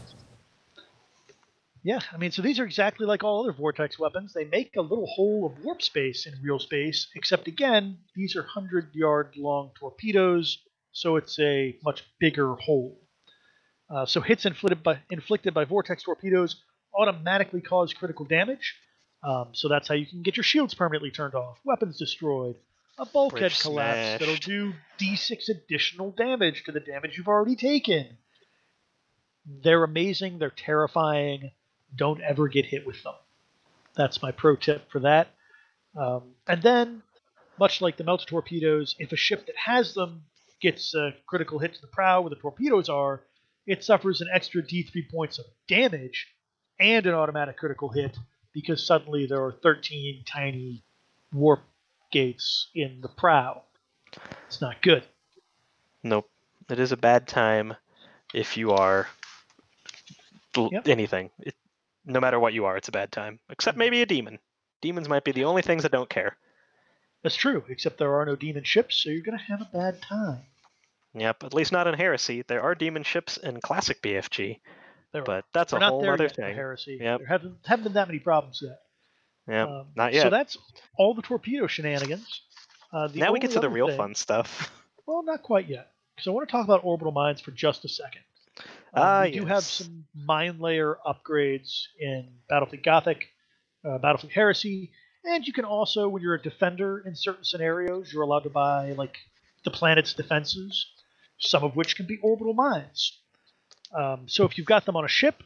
Yeah, I mean, so these are exactly like all other vortex weapons. They make a little hole of warp space in real space, except again, these are one hundred yard long torpedoes, so it's a much bigger hole. Uh, so hits inflicted by, inflicted by vortex torpedoes automatically cause critical damage, um, so that's how you can get your shields permanently turned off, weapons destroyed, a bulkhead Bridge collapse smashed. That'll do D six additional damage to the damage you've already taken. They're amazing, they're terrifying. Don't ever get hit with them. That's my pro tip for that. Um, and then, much like the melted torpedoes, if a ship that has them gets a critical hit to the prow where the torpedoes are, it suffers an extra D three points of damage and an automatic critical hit because suddenly there are thirteen tiny warp gates in the prow. It's not good. Nope. It is a bad time if you are l- yep. anything. It- No matter what you are, it's a bad time. Except maybe a demon. Demons might be the only things that don't care. That's true, except there are no demon ships, so you're going to have a bad time. Yep, at least not in Heresy. There are demon ships in classic B F G, there but that's We're a whole other thing. Heresy. Yep. There haven't, haven't been that many problems yet. Yeah, um, not yet. So that's all the torpedo shenanigans. Uh, the now we get to the real thing, fun stuff. Well, not quite yet, because I want to talk about orbital mines for just a second. Um, ah, we yes. do have some mine layer upgrades in Battlefleet Gothic, uh, Battlefleet Heresy, and you can also, when you're a defender in certain scenarios, you're allowed to buy like the planet's defenses, some of which can be orbital mines. Um, so if you've got them on a ship,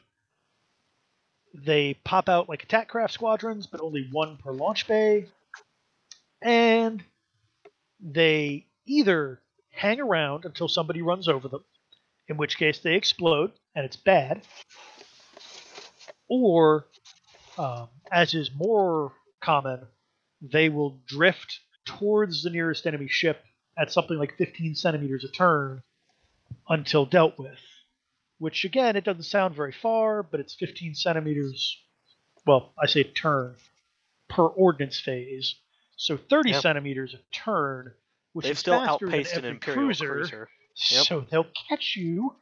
they pop out like attack craft squadrons, but only one per launch bay, and they either hang around until somebody runs over them, in which case they explode, and it's bad. Or, um, as is more common, they will drift towards the nearest enemy ship at something like fifteen centimeters a turn until dealt with. Which, again, it doesn't sound very far, but it's fifteen centimeters, well, I say turn, per ordnance phase. So thirty yep. centimeters a turn, which They've is still faster outpaced than every an Imperial cruiser. cruiser. Yep. So they'll catch you,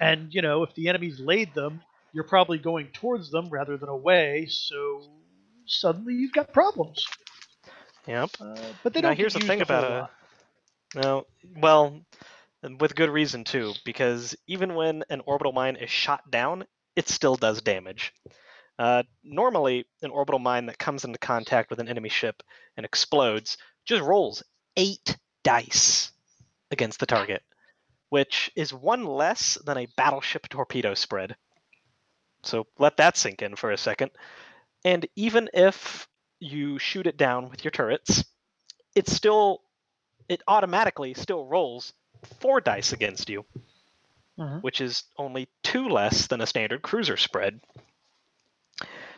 and, you know, if the enemy's laid them, you're probably going towards them rather than away, so suddenly you've got problems. Yep. Uh, but they now don't here's the thing about a... No, well, with good reason, too, because even when an orbital mine is shot down, it still does damage. Uh, normally, an orbital mine that comes into contact with an enemy ship and explodes just rolls eight dice against the target, which is one less than a battleship torpedo spread. So let that sink in for a second. And even if you shoot it down with your turrets, it still, it automatically still rolls four dice against you, mm-hmm. which is only two less than a standard cruiser spread.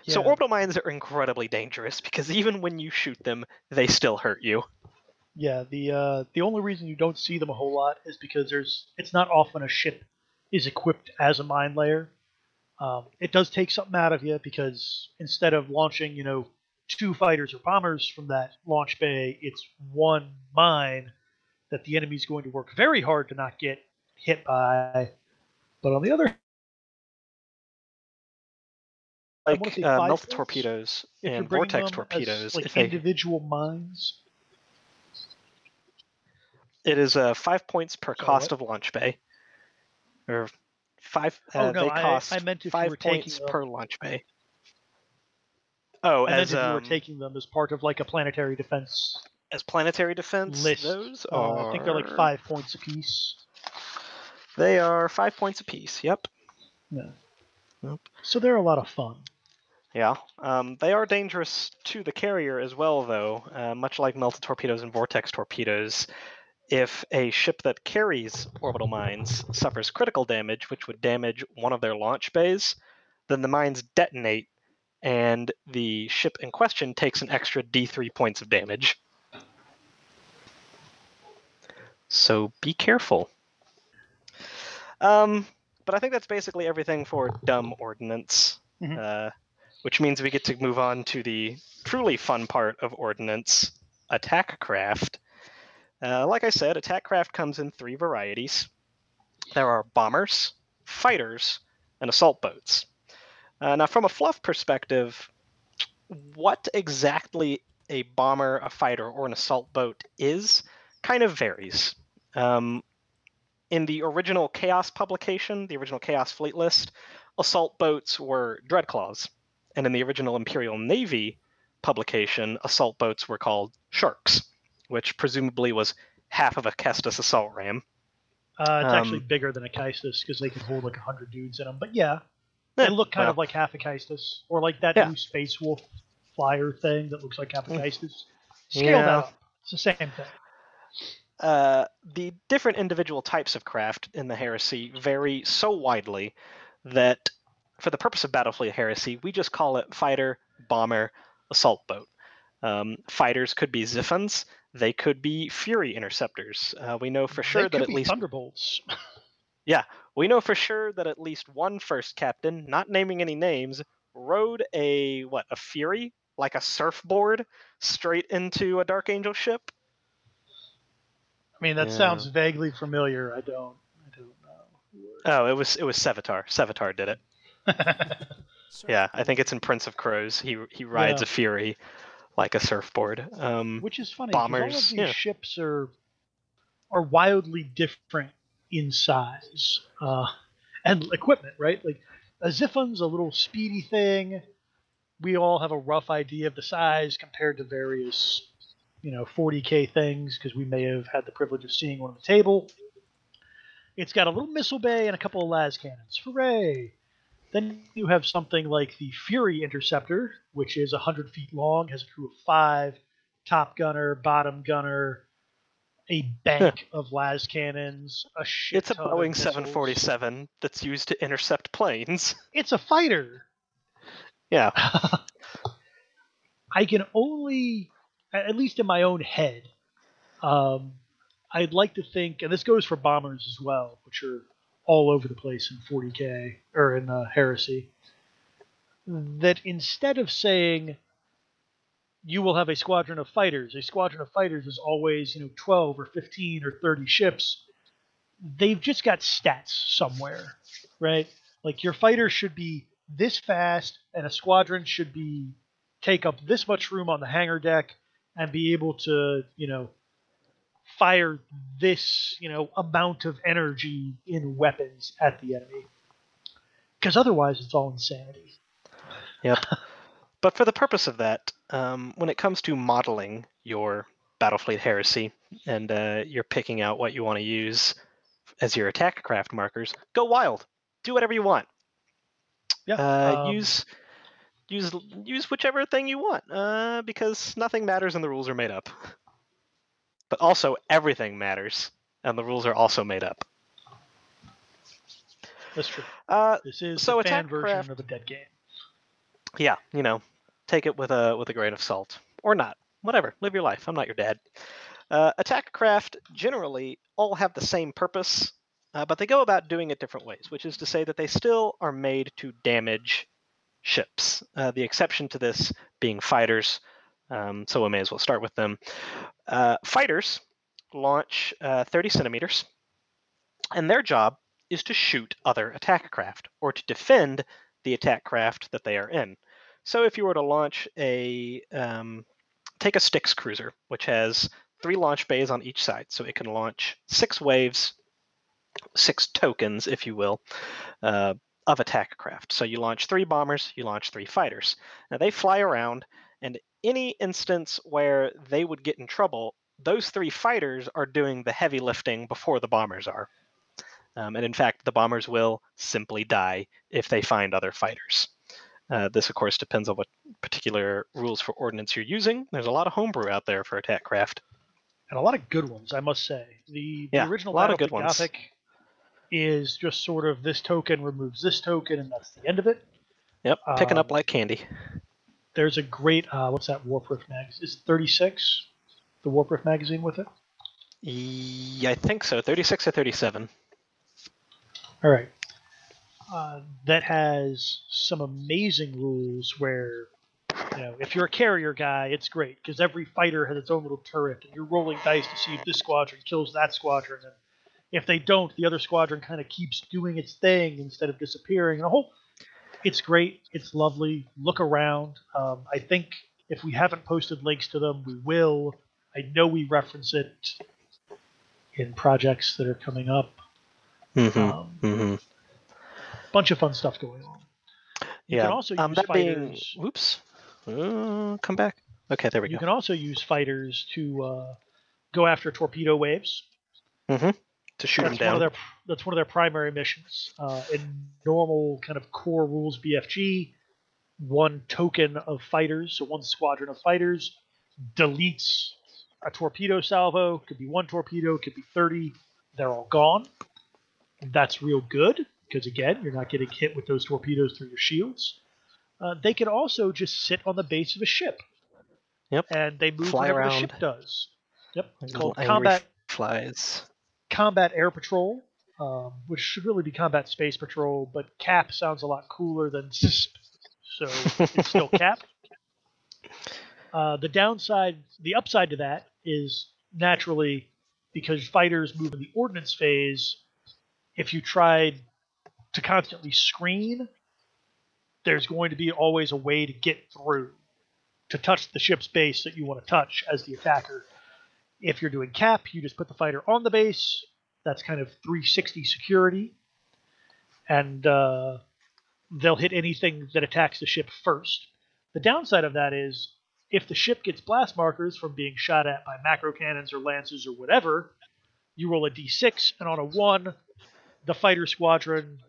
Yeah. So orbital mines are incredibly dangerous because even when you shoot them, they still hurt you. Yeah, the uh, the only reason you don't see them a whole lot is because there's it's not often a ship is equipped as a mine layer. Um, it does take something out of you because instead of launching, you know, two fighters or bombers from that launch bay, it's one mine that the enemy's going to work very hard to not get hit by. But on the other hand, like uh, melt torpedoes and vortex torpedoes, as, like if individual they... mines. It is uh, five points per Sorry, cost what? of launch bay, or five. Uh, oh no, they cost I, I meant if five you were points per launch bay. Oh, I as meant if um, you were taking them as part of like a planetary defense. As planetary defense list. Those are... uh, I think they're like five points apiece. They are five points apiece. Yep. Yeah. Nope. So they're a lot of fun. Yeah, um, they are dangerous to the carrier as well, though, uh, much like melted torpedoes and vortex torpedoes. If a ship that carries orbital mines suffers critical damage, which would damage one of their launch bays, then the mines detonate, and the ship in question takes an extra D three points of damage. So be careful. Um, but I think that's basically everything for Dumb Ordnance. Mm-hmm. Uh, which means we get to move on to the truly fun part of Ordnance, Attack Craft. Uh, like I said, Attack Craft comes in three varieties. There are bombers, fighters, and assault boats. Uh, now, from a fluff perspective, what exactly a bomber, a fighter, or an assault boat is kind of varies. Um, in the original Chaos publication, the original Chaos Fleet List, assault boats were Dreadclaws. And in the original Imperial Navy publication, assault boats were called Sharks, which presumably was half of a Kestis assault ram. Uh, it's um, actually bigger than a Kestis because they can hold like one hundred dudes in them. But yeah, they look kind well, of like half a Kestis, or like that yeah. new Space Wolf flyer thing that looks like half a Kestis. Scale yeah. that up. It's the same thing. Uh, the different individual types of craft in the Heresy vary so widely that for the purpose of Battlefleet Heresy, we just call it fighter, bomber, assault boat. Um, fighters could be Ziffins. They could be Fury interceptors. Uh, we know for sure they that could at be least Thunderbolts. Yeah, we know for sure that at least one first captain, not naming any names, rode a what a Fury, like a surfboard, straight into a Dark Angel ship. I mean, that yeah. sounds vaguely familiar. I don't, I don't know. Oh, it was it was Sevatar. Sevatar did it. Yeah, I think it's in Prince of Crows. He he rides yeah. a Fury like a surfboard. Um, Which is funny. Bombers. All of these yeah. ships are are wildly different in size uh, and equipment, right? Like a Ziffin's a little speedy thing. We all have a rough idea of the size compared to various, you know, forty K things because we may have had the privilege of seeing one on the table. It's got a little missile bay and a couple of las cannons. Hooray! Then you have something like the Fury Interceptor, which is one hundred feet long, has a crew of five, top gunner, bottom gunner, a bank of las cannons, a shit It's a Boeing seven forty-seven that's used to intercept planes. It's a fighter. Yeah. I can only, at least in my own head, um, I'd like to think, and this goes for bombers as well, which are all over the place in forty K, or in uh, Heresy, that instead of saying you will have a squadron of fighters, a squadron of fighters is always, you know, twelve or fifteen or thirty ships. They've just got stats somewhere, right? Like your fighter should be this fast, and a squadron should be take up this much room on the hangar deck and be able to, you know, fire this, you know, amount of energy in weapons at the enemy. Because otherwise it's all insanity. Yep. But for the purpose of that, um, when it comes to modeling your Battlefleet Heresy and uh, you're picking out what you want to use as your attack craft markers, go wild. Do whatever you want. Yeah. Uh, um, use use use whichever thing you want, uh, because nothing matters and the rules are made up. But also, everything matters, and the rules are also made up. That's true. Uh, this is so a fan version of a dead game. Yeah, you know, take it with a with a grain of salt. Or not. Whatever. Live your life. I'm not your dad. Uh, attack craft generally all have the same purpose, uh, but they go about doing it different ways, which is to say that they still are made to damage ships. Uh, the exception to this being fighters, um, so we may as well start with them. Uh, fighters launch uh, thirty centimeters, and their job is to shoot other attack craft, or to defend the attack craft that they are in. So if you were to launch a, um, take a Styx cruiser, which has three launch bays on each side, so it can launch six waves, six tokens, if you will, uh, of attack craft. So you launch three bombers, you launch three fighters. Now they fly around, and any instance where they would get in trouble, those three fighters are doing the heavy lifting before the bombers are. Um, and in fact, the bombers will simply die if they find other fighters. Uh, this, of course, depends on what particular rules for ordnance you're using. There's a lot of homebrew out there for attack craft. And a lot of good ones, I must say. The, yeah, the original Battlefleet Gothic is just sort of this token removes this token, and that's the end of it. Yep, picking um, up like candy. There's a great, uh, what's that Warp Rift magazine? Is it thirty-six? The Warp Rift magazine with it? Yeah, I think so. thirty-six or thirty-seven. All right. Uh, that has some amazing rules where, you know, if you're a carrier guy, it's great because every fighter has its own little turret, and you're rolling dice to see if this squadron kills that squadron. And if they don't, the other squadron kind of keeps doing its thing instead of disappearing. And a whole, it's great. It's lovely. Look around. Um, I think if we haven't posted links to them, we will. I know we reference it in projects that are coming up. Mm-hmm. Um, mm-hmm. Bunch of fun stuff going on. You yeah. can also um, use that fighters. Being, whoops. Uh, come back. Okay, there we you go. You can also use fighters to uh, go after torpedo waves. Mm-hmm. To shoot that's them down. One of their, that's one of their primary missions. Uh, in normal kind of core rules B F G, one token of fighters, so one squadron of fighters, deletes a torpedo salvo. Could be one torpedo, could be thirty. They're all gone. That's real good. Because, again, you're not getting hit with those torpedoes through your shields. Uh, they can also just sit on the base of a ship. Yep. And they move wherever the ship does. Yep. It's called combat flies. Combat Air Patrol, um, which should really be Combat Space Patrol, but CAP sounds a lot cooler than S I S P, so it's still CAP. Uh, the downside, the upside to that is naturally because fighters move in the ordnance phase. If you tried to constantly screen, there's going to be always a way to get through to touch the ship's base that you want to touch as the attacker. If you're doing CAP, you just put the fighter on the base. That's kind of three sixty security, and uh, they'll hit anything that attacks the ship first. The downside of that is if the ship gets blast markers from being shot at by macro cannons or lances or whatever, you roll a d six, and on a one, the fighter squadron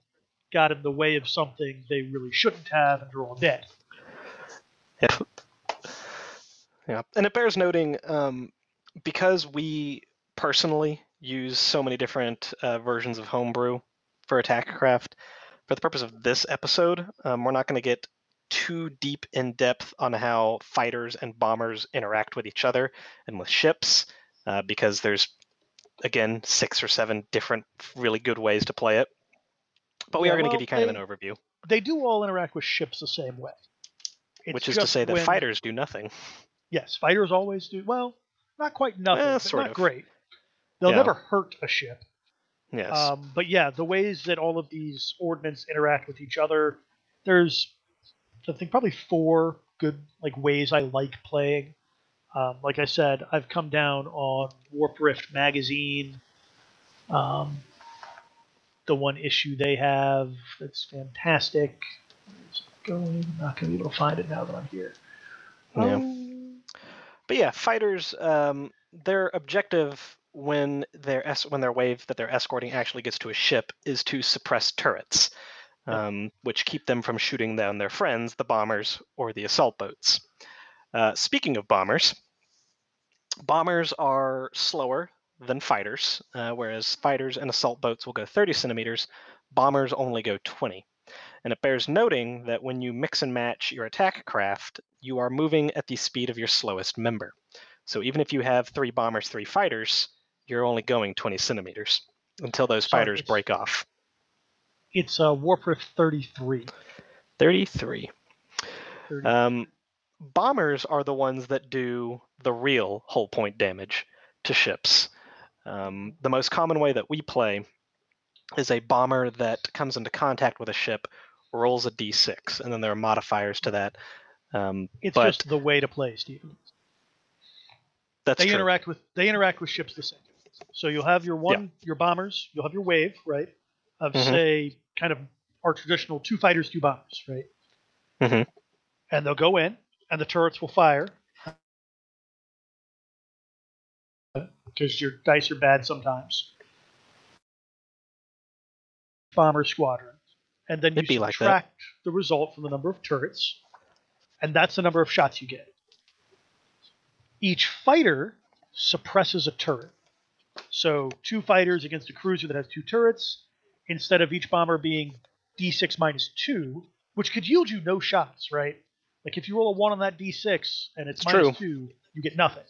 got in the way of something they really shouldn't have, and they're all dead. Yeah. Yeah. And it bears noting, um, because we personally use so many different uh, versions of homebrew for attack craft, for the purpose of this episode, um, we're not going to get too deep in depth on how fighters and bombers interact with each other and with ships, uh, because there's, again, six or seven different really good ways to play it. But we yeah, are going to well, give you kind they, of an overview. They do all interact with ships the same way. It's Which is to say that when, fighters do nothing. Yes, fighters always do. Well, not quite nothing, eh, but not of. great. They'll yeah. never hurt a ship. Yes. Um, but yeah, the ways that all of these ordnance interact with each other, there's, I think, probably four good like ways I like playing. Um, like I said, I've come down on Warp Rift magazine. Um, the one issue they have that's fantastic. It's going, I'm not going to be able to find it now that I'm here. Yeah. Um, but yeah, fighters. Um, their objective when their es- when their wave that they're escorting actually gets to a ship is to suppress turrets. um, which keep them from shooting down their friends, the bombers, or the assault boats. Uh, speaking of bombers, bombers are slower than fighters, uh, whereas fighters and assault boats will go thirty centimeters, bombers only go twenty. And it bears noting that when you mix and match your attack craft, you are moving at the speed of your slowest member. So even if you have three bombers, three fighters, you're only going twenty centimeters until those so fighters break off. It's uh, Warproof thirty-three. thirty-three. thirty-three. Um, bombers are the ones that do the real hull point damage to ships. Um, the most common way that we play is a bomber that comes into contact with a ship, rolls a d six, and then there are modifiers to that. Um, it's but just the way to play, Steven. That's they true. Interact with they interact with ships the same. So you'll have your one yeah. your bombers, you'll have your wave, right? Of mm-hmm. say kind of our traditional two fighters, two bombers, right? Mm-hmm. And they'll go in, and the turrets will fire because your dice are bad sometimes. Bomber squadron, and then It'd you subtract like the result from the number of turrets, and that's the number of shots you get. Each fighter suppresses a turret. So two fighters against a cruiser that has two turrets, instead of each bomber being d six minus two, which could yield you no shots, right? Like if you roll a one on that d six and it's, it's minus true. two, you get nothing.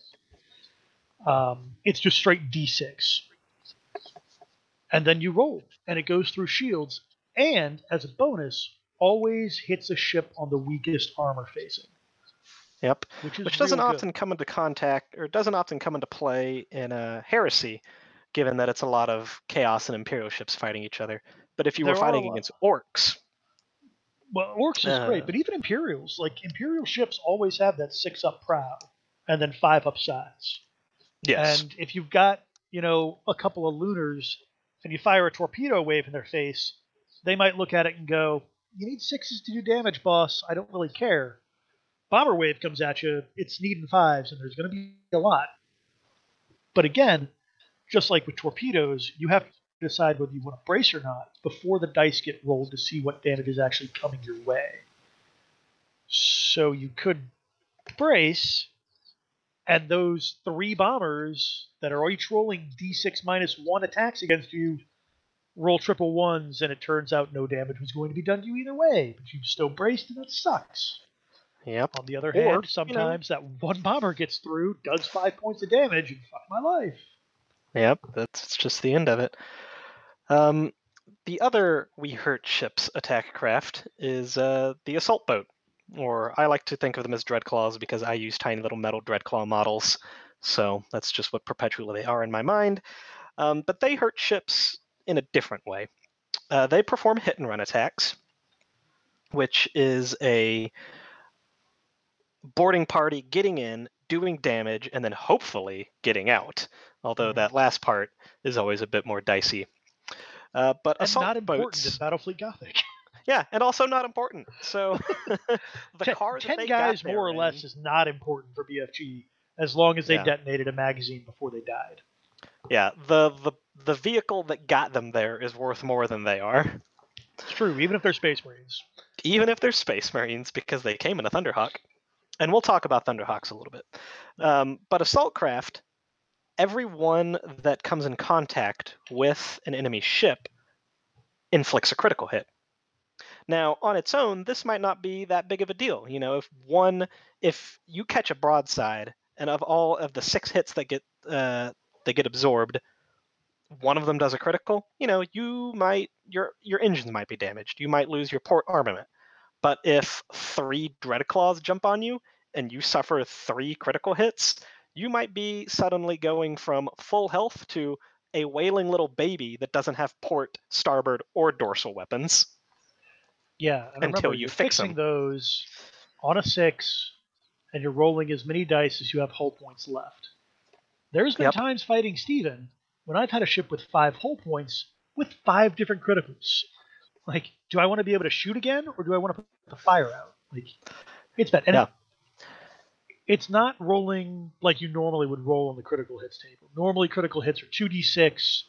Um, it's just straight d six. And then you roll, and it goes through shields, and as a bonus, always hits a ship on the weakest armor facing. Yep, which, which doesn't often good. come into contact, or doesn't often come into play in a Heresy, given that it's a lot of Chaos and Imperial ships fighting each other. But if you there were fighting against orcs... Well, orcs is uh, great, but even Imperials, like Imperial ships always have that six-up prow, and then five-up sides. Yes. And if you've got, you know, a couple of Lunars, and you fire a torpedo wave in their face, they might look at it and go, you need sixes to do damage, boss, I don't really care. Bomber wave comes at you, it's needing fives, and there's going to be a lot. But again, just like with torpedoes, you have to decide whether you want to brace or not before the dice get rolled to see what damage is actually coming your way. So you could brace, and those three bombers that are each rolling d six minus one attacks against you roll triple ones, and it turns out no damage was going to be done to you either way, but you've still braced, and that sucks. Yep. On the other hand, or, sometimes you know, that one bomber gets through, does five points of damage, and fuck my life. Yep, that's just the end of it. Um, the other We Hurt Ships attack craft is uh, the assault boat, or I like to think of them as dreadclaws because I use tiny little metal dreadclaw models, so that's just what perpetually they are in my mind. Um, but they hurt ships in a different way. Uh, they perform hit-and-run attacks, which is a... boarding party getting in, doing damage, and then hopefully getting out. Although that last part is always a bit more dicey. Uh, but and assault not important boats, in Battlefleet Gothic. Yeah, and also not important. So the ten, car that ten they guys got more or in, less is not important for B F G as long as they yeah. detonated a magazine before they died. Yeah, the the the vehicle that got them there is worth more than they are. It's true, even if they're Space Marines. Even if they're Space Marines, because they came in a Thunderhawk. And we'll talk about Thunderhawks a little bit. Um, but assault craft, everyone that comes in contact with an enemy ship inflicts a critical hit. Now, on its own, this might not be that big of a deal. You know, if one, if you catch a broadside, and of all of the six hits that get uh, that get absorbed, one of them does a critical. You know, you might your your engines might be damaged. You might lose your port armament. But if three Dreadclaws jump on you and you suffer three critical hits, you might be suddenly going from full health to a wailing little baby that doesn't have port, starboard, or dorsal weapons. Yeah, and until you fix them. Those on a six, and you're rolling as many dice as you have hull points left. There's been yep. times fighting Steven when I've had a ship with five hull points with five different criticals. Like, do I want to be able to shoot again, or do I want to put the fire out? Like, it's bad. And yeah. it's not rolling like you normally would roll on the critical hits table. Normally, critical hits are two d six,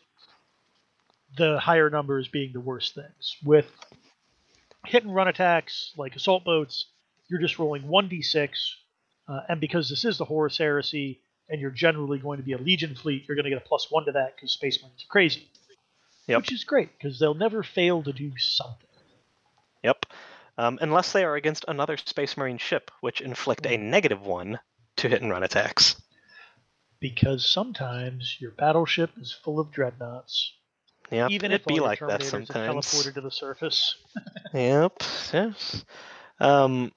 the higher numbers being the worst things. With hit and run attacks like assault boats, you're just rolling one d six, uh, and because this is the Horus Heresy and you're generally going to be a Legion fleet, you're going to get a plus one to that because Space Marines are crazy. Yep. Which is great, because they'll never fail to do something. Yep. Um, unless they are against another Space Marine ship, which inflict a negative one to hit and run attacks. Because sometimes your battleship is full of dreadnoughts. Yep. Even if it be like that sometimes. Teleported to the surface. Yep. Yes. Um,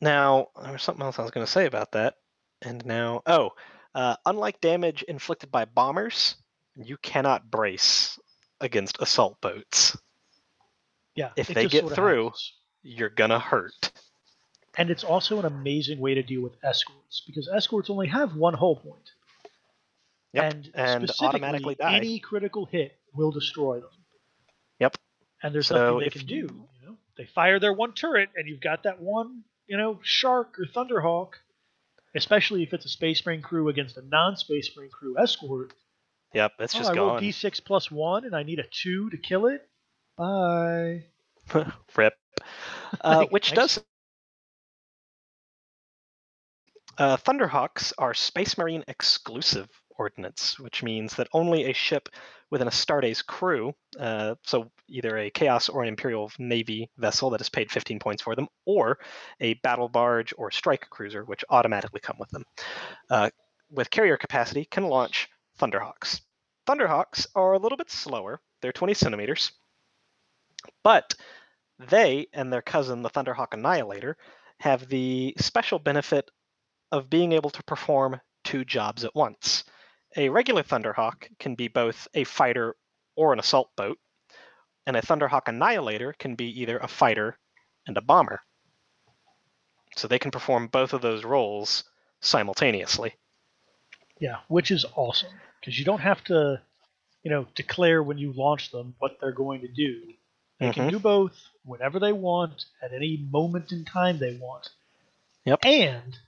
now, there was something else I was going to say about that. And now, oh, uh, unlike damage inflicted by bombers, you cannot brace against assault boats. Yeah. If they get through, you're gonna hurt. And it's also an amazing way to deal with escorts, because escorts only have one hull point. Yep. And, and automatically die. Any critical hit will destroy them. Yep. And there's so nothing they can do. You know, they fire their one turret, and you've got that one, you know, Shark or Thunderhawk. Especially if it's a Space Marine crew against a non-Space Marine crew escort. Yep, it's oh, just I gone. I roll d six plus one, and I need a two to kill it. Bye. Rip. Uh, which does... Uh, Thunderhawks are Space Marine exclusive ordnance, which means that only a ship within Astarte's crew, uh, so either a Chaos or an Imperial Navy vessel that has paid fifteen points for them, or a battle barge or strike cruiser, which automatically come with them, uh, with carrier capacity, can launch Thunderhawks. Thunderhawks are a little bit slower. They're twenty centimeters. But they and their cousin, the Thunderhawk Annihilator, have the special benefit of being able to perform two jobs at once. A regular Thunderhawk can be both a fighter or an assault boat, and a Thunderhawk Annihilator can be either a fighter and a bomber. So they can perform both of those roles simultaneously. Yeah, which is awesome, because you don't have to, you know, declare when you launch them what they're going to do. They mm-hmm. can do both whenever they want, at any moment in time they want. Yep. And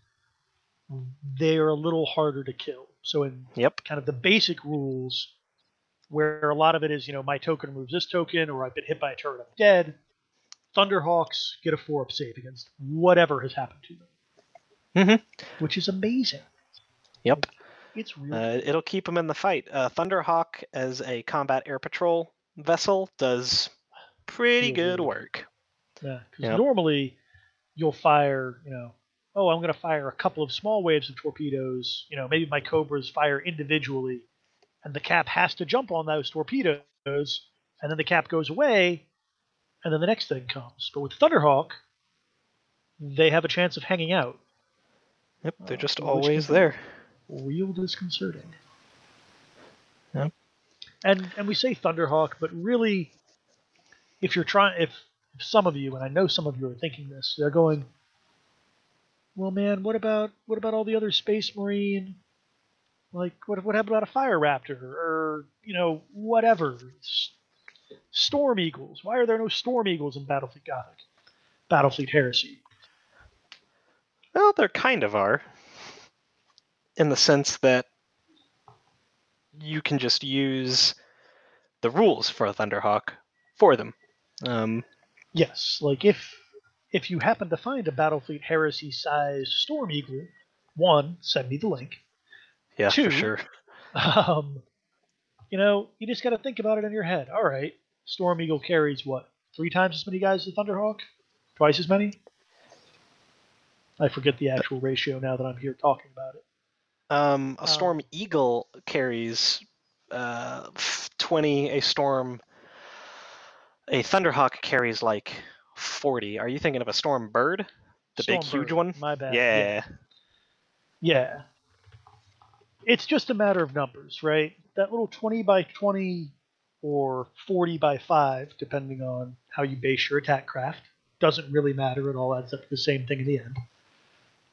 they're a little harder to kill. So in yep. kind of the basic rules, where a lot of it is, you know, my token removes this token, or I've been hit by a turret, I'm dead, Thunderhawks get a four-up save against whatever has happened to them. Mm-hmm. Which is amazing. Yep. It's really uh, it'll keep them in the fight. Uh, Thunderhawk, as a combat air patrol vessel, does pretty good work. Yeah, because yep. normally you'll fire, you know, oh, I'm going to fire a couple of small waves of torpedoes. You know, maybe my Cobras fire individually, and the cap has to jump on those torpedoes, and then the cap goes away, and then the next thing comes. But with Thunderhawk, they have a chance of hanging out. Yep, they're just uh, always there. Real disconcerting. Yep. And and we say Thunderhawk, but really, if you're trying, if, if some of you, and I know some of you are thinking this, they're going, well, man, what about what about all the other Space Marine? Like, what what happened about a Fire Raptor or, you know, whatever? It's Storm Eagles. Why are there no Storm Eagles in Battlefleet Gothic, Battlefleet Heresy? Well, there kind of are, in the sense that you can just use the rules for a Thunderhawk for them. Um, yes, like if if you happen to find a Battlefleet Heresy sized Storm Eagle, one, send me the link. Yeah, Two, for sure. Um, you know, you just got to think about it in your head. All right, Storm Eagle carries what? Three times as many guys as the Thunderhawk? Twice as many? I forget the actual ratio now that I'm here talking about it. Um, a Storm um, Eagle carries uh, twenty. A Storm... A Thunderhawk carries like forty. Are you thinking of a Storm Bird? The Storm big, bird. Huge one? My bad. Yeah. yeah. Yeah. It's just a matter of numbers, right? That little twenty by twenty or forty by five, depending on how you base your attack craft, doesn't really matter. It all adds up to the same thing in the end.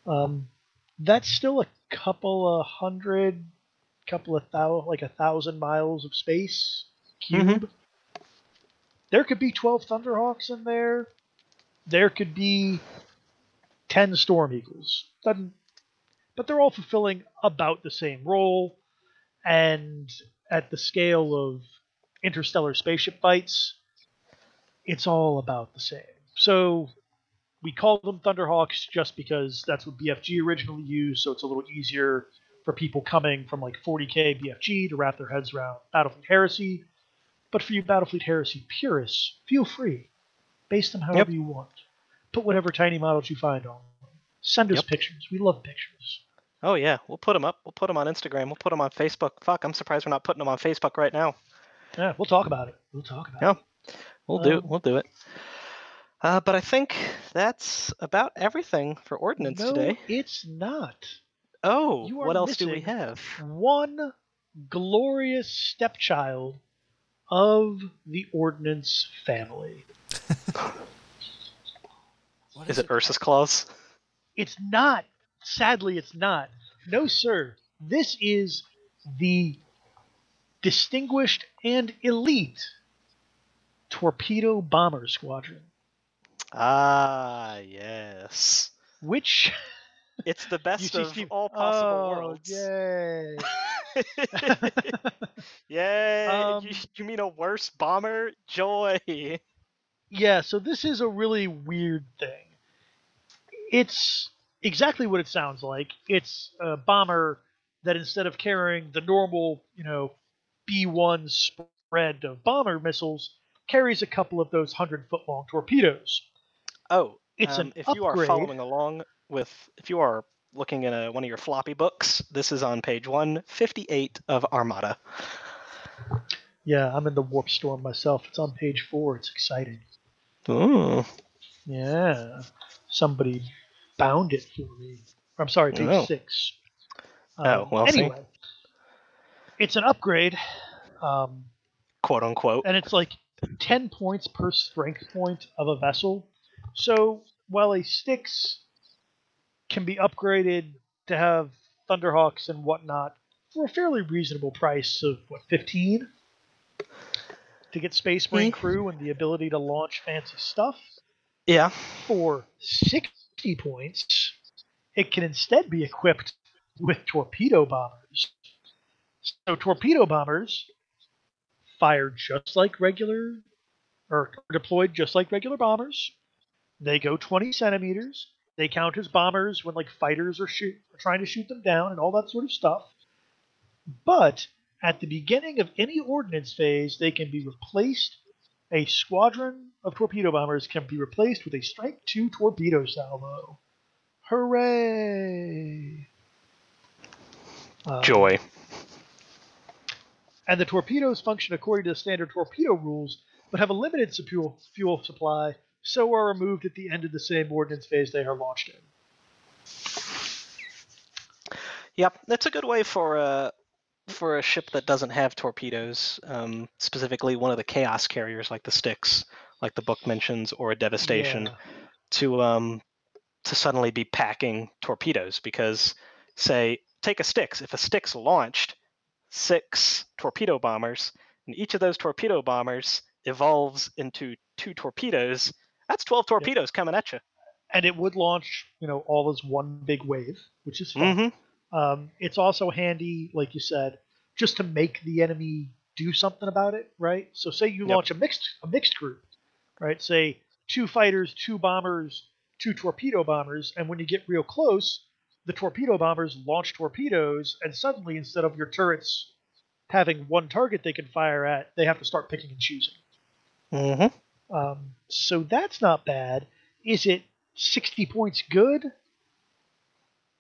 Um, that's still a couple of hundred, couple of thousand, like a thousand miles of space cube. Mm-hmm. There could be twelve Thunderhawks in there. There could be ten Storm Eagles. Doesn't, but they're all fulfilling about the same role. And at the scale of interstellar spaceship fights, it's all about the same. So we call them Thunderhawks just because that's what B F G originally used, so it's a little easier for people coming from like forty K B F G to wrap their heads around Battlefleet Heresy. But for you Battlefleet Heresy purists, feel free. Base them however yep. you want. Put whatever tiny models you find on them. Send us yep. pictures. We love pictures. Oh, yeah. We'll put them up. We'll put them on Instagram. We'll put them on Facebook. Fuck, I'm surprised we're not putting them on Facebook right now. Yeah, we'll talk about it. We'll talk about yeah. it. Yeah, we'll um, do it. We'll do it. Uh, but I think that's about everything for Ordnance no, today. It's not. Oh, what else do we have? One glorious stepchild of the Ordnance family. What is, is it, it Ursus Claus? It's not. Sadly, it's not. No, sir. This is the distinguished and elite Torpedo Bomber Squadron. Ah, yes. Which... It's the best of Steve. all possible oh, worlds. Yay! Yay! Um, you, you mean a worse bomber? Joy! Yeah, so this is a really weird thing. It's exactly what it sounds like. It's a bomber that instead of carrying the normal, you know, B one spread of bomber missiles, carries a couple of those hundred-foot-long torpedoes. Oh, it's um, an if upgrade. You are following along... With, if you are looking in a, one of your floppy books, this is on page one fifty-eight of Armada. Yeah, I'm in the Warp Storm myself. It's on page four. It's exciting. Ooh. Yeah. Somebody bound it for me. I'm sorry, page no. six. Um, oh, well, anyway, see. It's an upgrade. Um, Quote, unquote. And it's like ten points per strength point of a vessel. So, while a Styx... can be upgraded to have Thunderhawks and whatnot for a fairly reasonable price of, what, fifteen? To get Space Marine crew and the ability to launch fancy stuff. Yeah. For sixty points, it can instead be equipped with torpedo bombers. So torpedo bombers fire just like regular, or deployed just like regular bombers. They go twenty centimeters. They count as bombers when, like, fighters are, shoot, are trying to shoot them down and all that sort of stuff. But at the beginning of any ordnance phase, they can be replaced. A squadron of torpedo bombers can be replaced with a Strike two torpedo salvo. Hooray! Joy. Um, and the torpedoes function according to the standard torpedo rules, but have a limited fuel, fuel supply, so are removed at the end of the same ordnance phase they are launched in. Yep, that's a good way for a, for a ship that doesn't have torpedoes, um, specifically one of the chaos carriers like the Styx, like the book mentions, or a Devastation, yeah. to um, to suddenly be packing torpedoes. Because, say, take a Styx. If a Styx launched six torpedo bombers, and each of those torpedo bombers evolves into two torpedoes, that's twelve torpedoes yeah. coming at you. And it would launch, you know, all as one big wave, which is fun. Mm-hmm. Um, it's also handy, like you said, just to make the enemy do something about it, right? So say you yep. launch a mixed a mixed group, right? Say two fighters, two bombers, two torpedo bombers, and when you get real close, the torpedo bombers launch torpedoes, and suddenly instead of your turrets having one target they can fire at, they have to start picking and choosing. Mm-hmm. Um, so that's not bad. Is it sixty points good?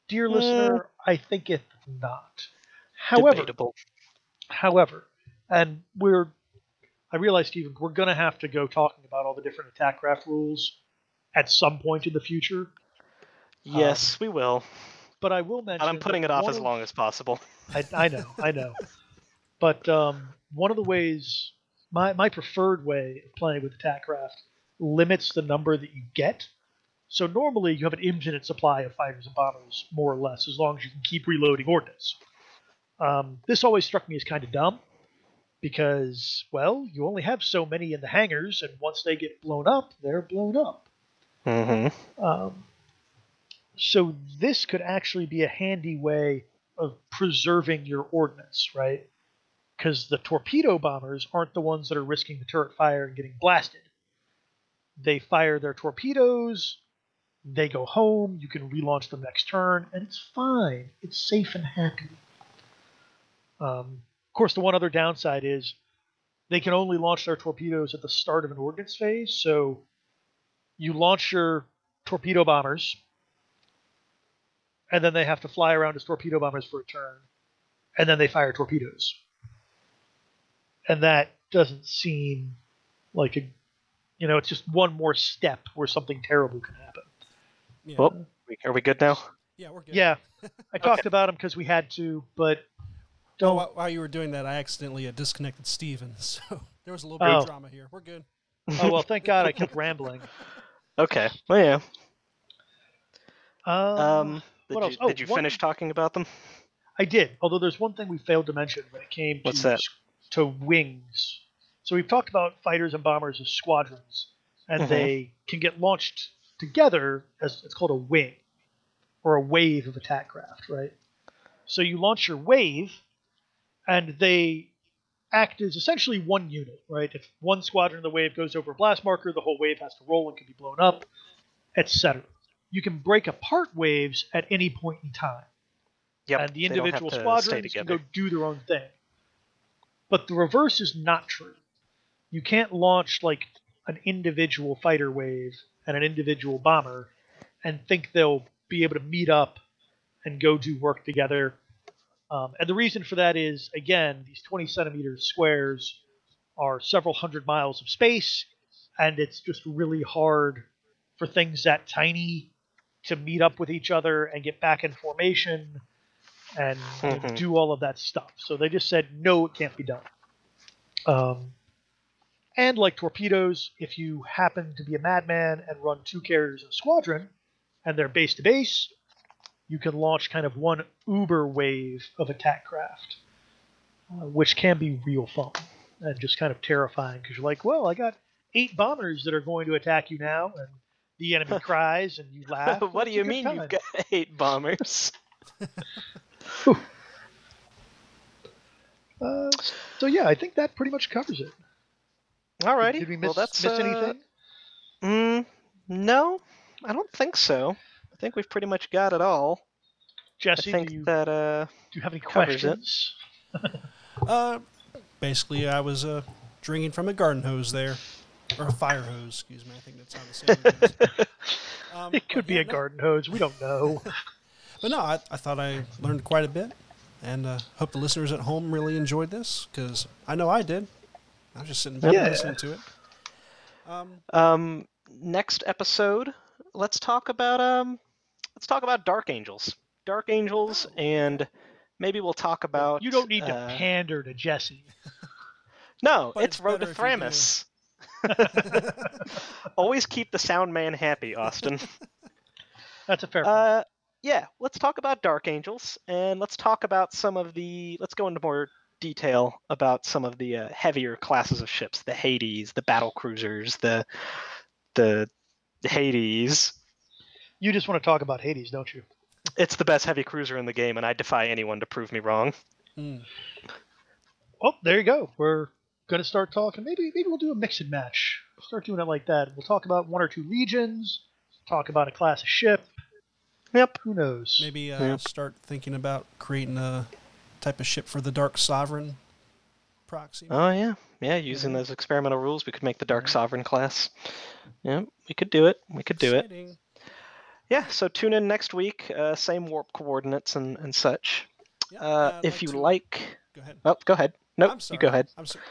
Dear uh, listener, I think it's not. However, debatable. however, and we're, I realize, Steven, we're going to have to go talking about all the different attack craft rules at some point in the future. Yes, um, we will. But I will mention... And I'm putting it off as long as possible. I, I know, I know. But um, one of the ways... My my preferred way of playing with Attackcraft limits the number that you get. So normally you have an infinite supply of fighters and bombers, more or less, as long as you can keep reloading ordnance. Um, this always struck me as kind of dumb because, well, you only have so many in the hangars, and once they get blown up, they're blown up. Mm-hmm. Um, so this could actually be a handy way of preserving your ordnance, right? Because the torpedo bombers aren't the ones that are risking the turret fire and getting blasted. They fire their torpedoes, they go home, you can relaunch them next turn, and it's fine. It's safe and happy. Um, of course, the one other downside is they can only launch their torpedoes at the start of an ordnance phase, so you launch your torpedo bombers, and then they have to fly around as torpedo bombers for a turn, and then they fire torpedoes. And that doesn't seem like a... You know, it's just one more step where something terrible can happen. Yeah. Well, are we good now? Yeah, we're good. Yeah, I talked okay. about them because we had to, but don't. Oh, while you were doing that, I accidentally disconnected Steven, so there was a little bit oh. of drama here. We're good. Oh, well, thank God I kept rambling. Okay. Well, yeah. Um, um did what you, else? Oh, did you finish th- talking about them? I did, although there's one thing we failed to mention when it came What's to, that? to wings. So we've talked about fighters and bombers as squadrons, and mm-hmm. they can get launched together as it's called a wing or a wave of attack craft, right? So you launch your wave, and they act as essentially one unit, right? If one squadron of the wave goes over a blast marker, the whole wave has to roll and can be blown up, et cetera. You can break apart waves at any point in time, yep, and the individual squadrons can go do their own thing. But the reverse is not true. You can't launch like an individual fighter wave and an individual bomber and think they'll be able to meet up and go do work together. Um, and the reason for that is, again, these twenty centimeter squares are several hundred miles of space, and it's just really hard for things that tiny to meet up with each other and get back in formation and mm-hmm. do all of that stuff. So they just said, no, it can't be done. Um, And like torpedoes, if you happen to be a madman and run two carriers in a squadron, and they're base to base, you can launch kind of one uber wave of attack craft, uh, which can be real fun and just kind of terrifying because you're like, well, I got eight bombers that are going to attack you now, and the enemy cries and you laugh. What do you mean time. You've got eight bombers? uh, so yeah, I think that pretty much covers it. Alrighty. Did we miss, well, that's, miss anything? Uh, mm, no, I don't think so. I think we've pretty much got it all. Jesse, I think do, you, that, uh, do you have any questions? uh, basically, I was uh, drinking from a garden hose there. Or a fire hose, excuse me. I think that's how the saying goes. Um, it could be yeah, a no. garden hose. We don't know. But no, I, I thought I learned quite a bit. And uh, hope the listeners at home really enjoyed this, because I know I did. I was just sitting back yeah. listening to it. Um, um, next episode, let's talk about um, let's talk about Dark Angels, Dark Angels, and maybe we'll talk about. You don't need uh, to pander to Jesse. No, it's, it's Road to Thramis. Always keep the sound man happy, Austin. That's a fair point. Uh, yeah, let's talk about Dark Angels, and let's talk about some of the. Let's go into more detail about some of the uh, heavier classes of ships, the Hades, the battle cruisers, the, the the Hades. You just want to talk about Hades, don't you? It's the best heavy cruiser in the game, and I defy anyone to prove me wrong. Mm. Well, there you go. We're gonna start talking. Maybe maybe we'll do a mix and match. We'll start doing it like that. We'll talk about one or two legions. Talk about a class of ship. Yep. Who knows? Maybe uh, yep. start thinking about creating a. type of ship for the Dark Sovereign proxy. Oh, yeah. Yeah, using yeah. those experimental rules, we could make the Dark Sovereign class. Yeah, we could do it. We could do Exciting. it. Yeah, so tune in next week. Uh, same warp coordinates and, and such. Yeah, uh, I'd if like you to... like... Go ahead. Oh, go ahead. Nope, I'm sorry. You go ahead. I'm sorry.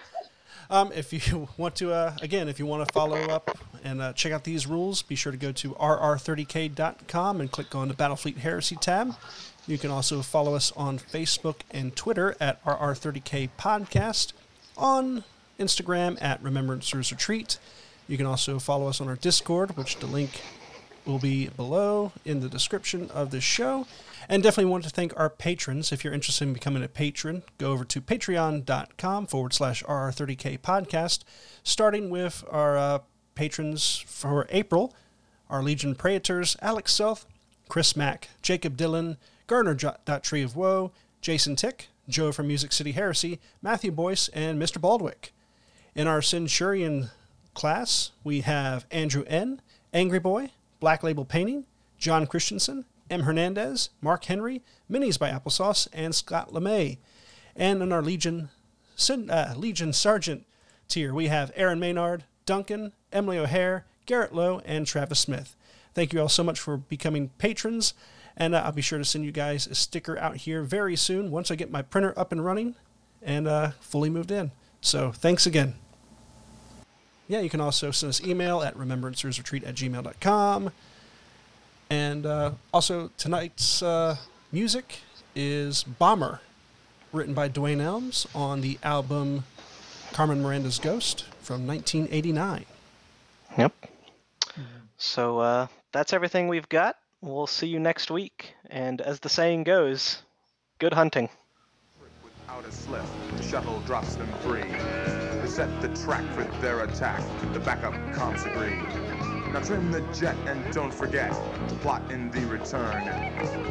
Um, if you want to, uh, again, if you want to follow up and uh, check out these rules, be sure to go to R R thirty K dot com and click on the Battlefleet Heresy tab. You can also follow us on Facebook and Twitter at R R thirty K podcast, on Instagram at Remembrancers Retreat. You can also follow us on our Discord, which the link will be below in the description of this show. And definitely want to thank our patrons. If you're interested in becoming a patron, go over to patreon.com forward slash R R thirty K podcast, starting with our uh, patrons for April, our Legion Praetors, Alex Self, Chris Mack, Jacob Dillon, Garner.Tree of Woe, Jason Tick, Joe from Music City Heresy, Matthew Boyce, and Mister Baldwick. In our Centurion Class, we have Andrew N., Angry Boy, Black Label Painting, John Christensen, M. Hernandez, Mark Henry, Minis by Applesauce, and Scott LeMay. And in our Legion uh, Legion Sergeant tier, we have Aaron Maynard, Duncan, Emily O'Hare, Garrett Lowe, and Travis Smith. Thank you all so much for becoming patrons, and uh, I'll be sure to send you guys a sticker out here very soon once I get my printer up and running and uh, fully moved in. So thanks again. Yeah, you can also send us email at remembrancersretreat at gmail dot com. And uh, also tonight's uh, music is Bomber, written by Dwayne Elms on the album Carmen Miranda's Ghost from nineteen eighty-nine. Yep. So uh, that's everything we've got. We'll see you next week. And as the saying goes, good hunting. Without a slip, the shuttle drops them free. They set the track for their attack. The backup comms agree. Now trim the jet and don't forget to plot in the return.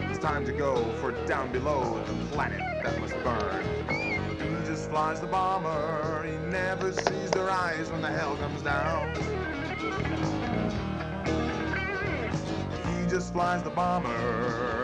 It's time to go for down below the planet that must burn. He just flies the bomber. He never sees their eyes when the hell comes down. He just flies the bomber.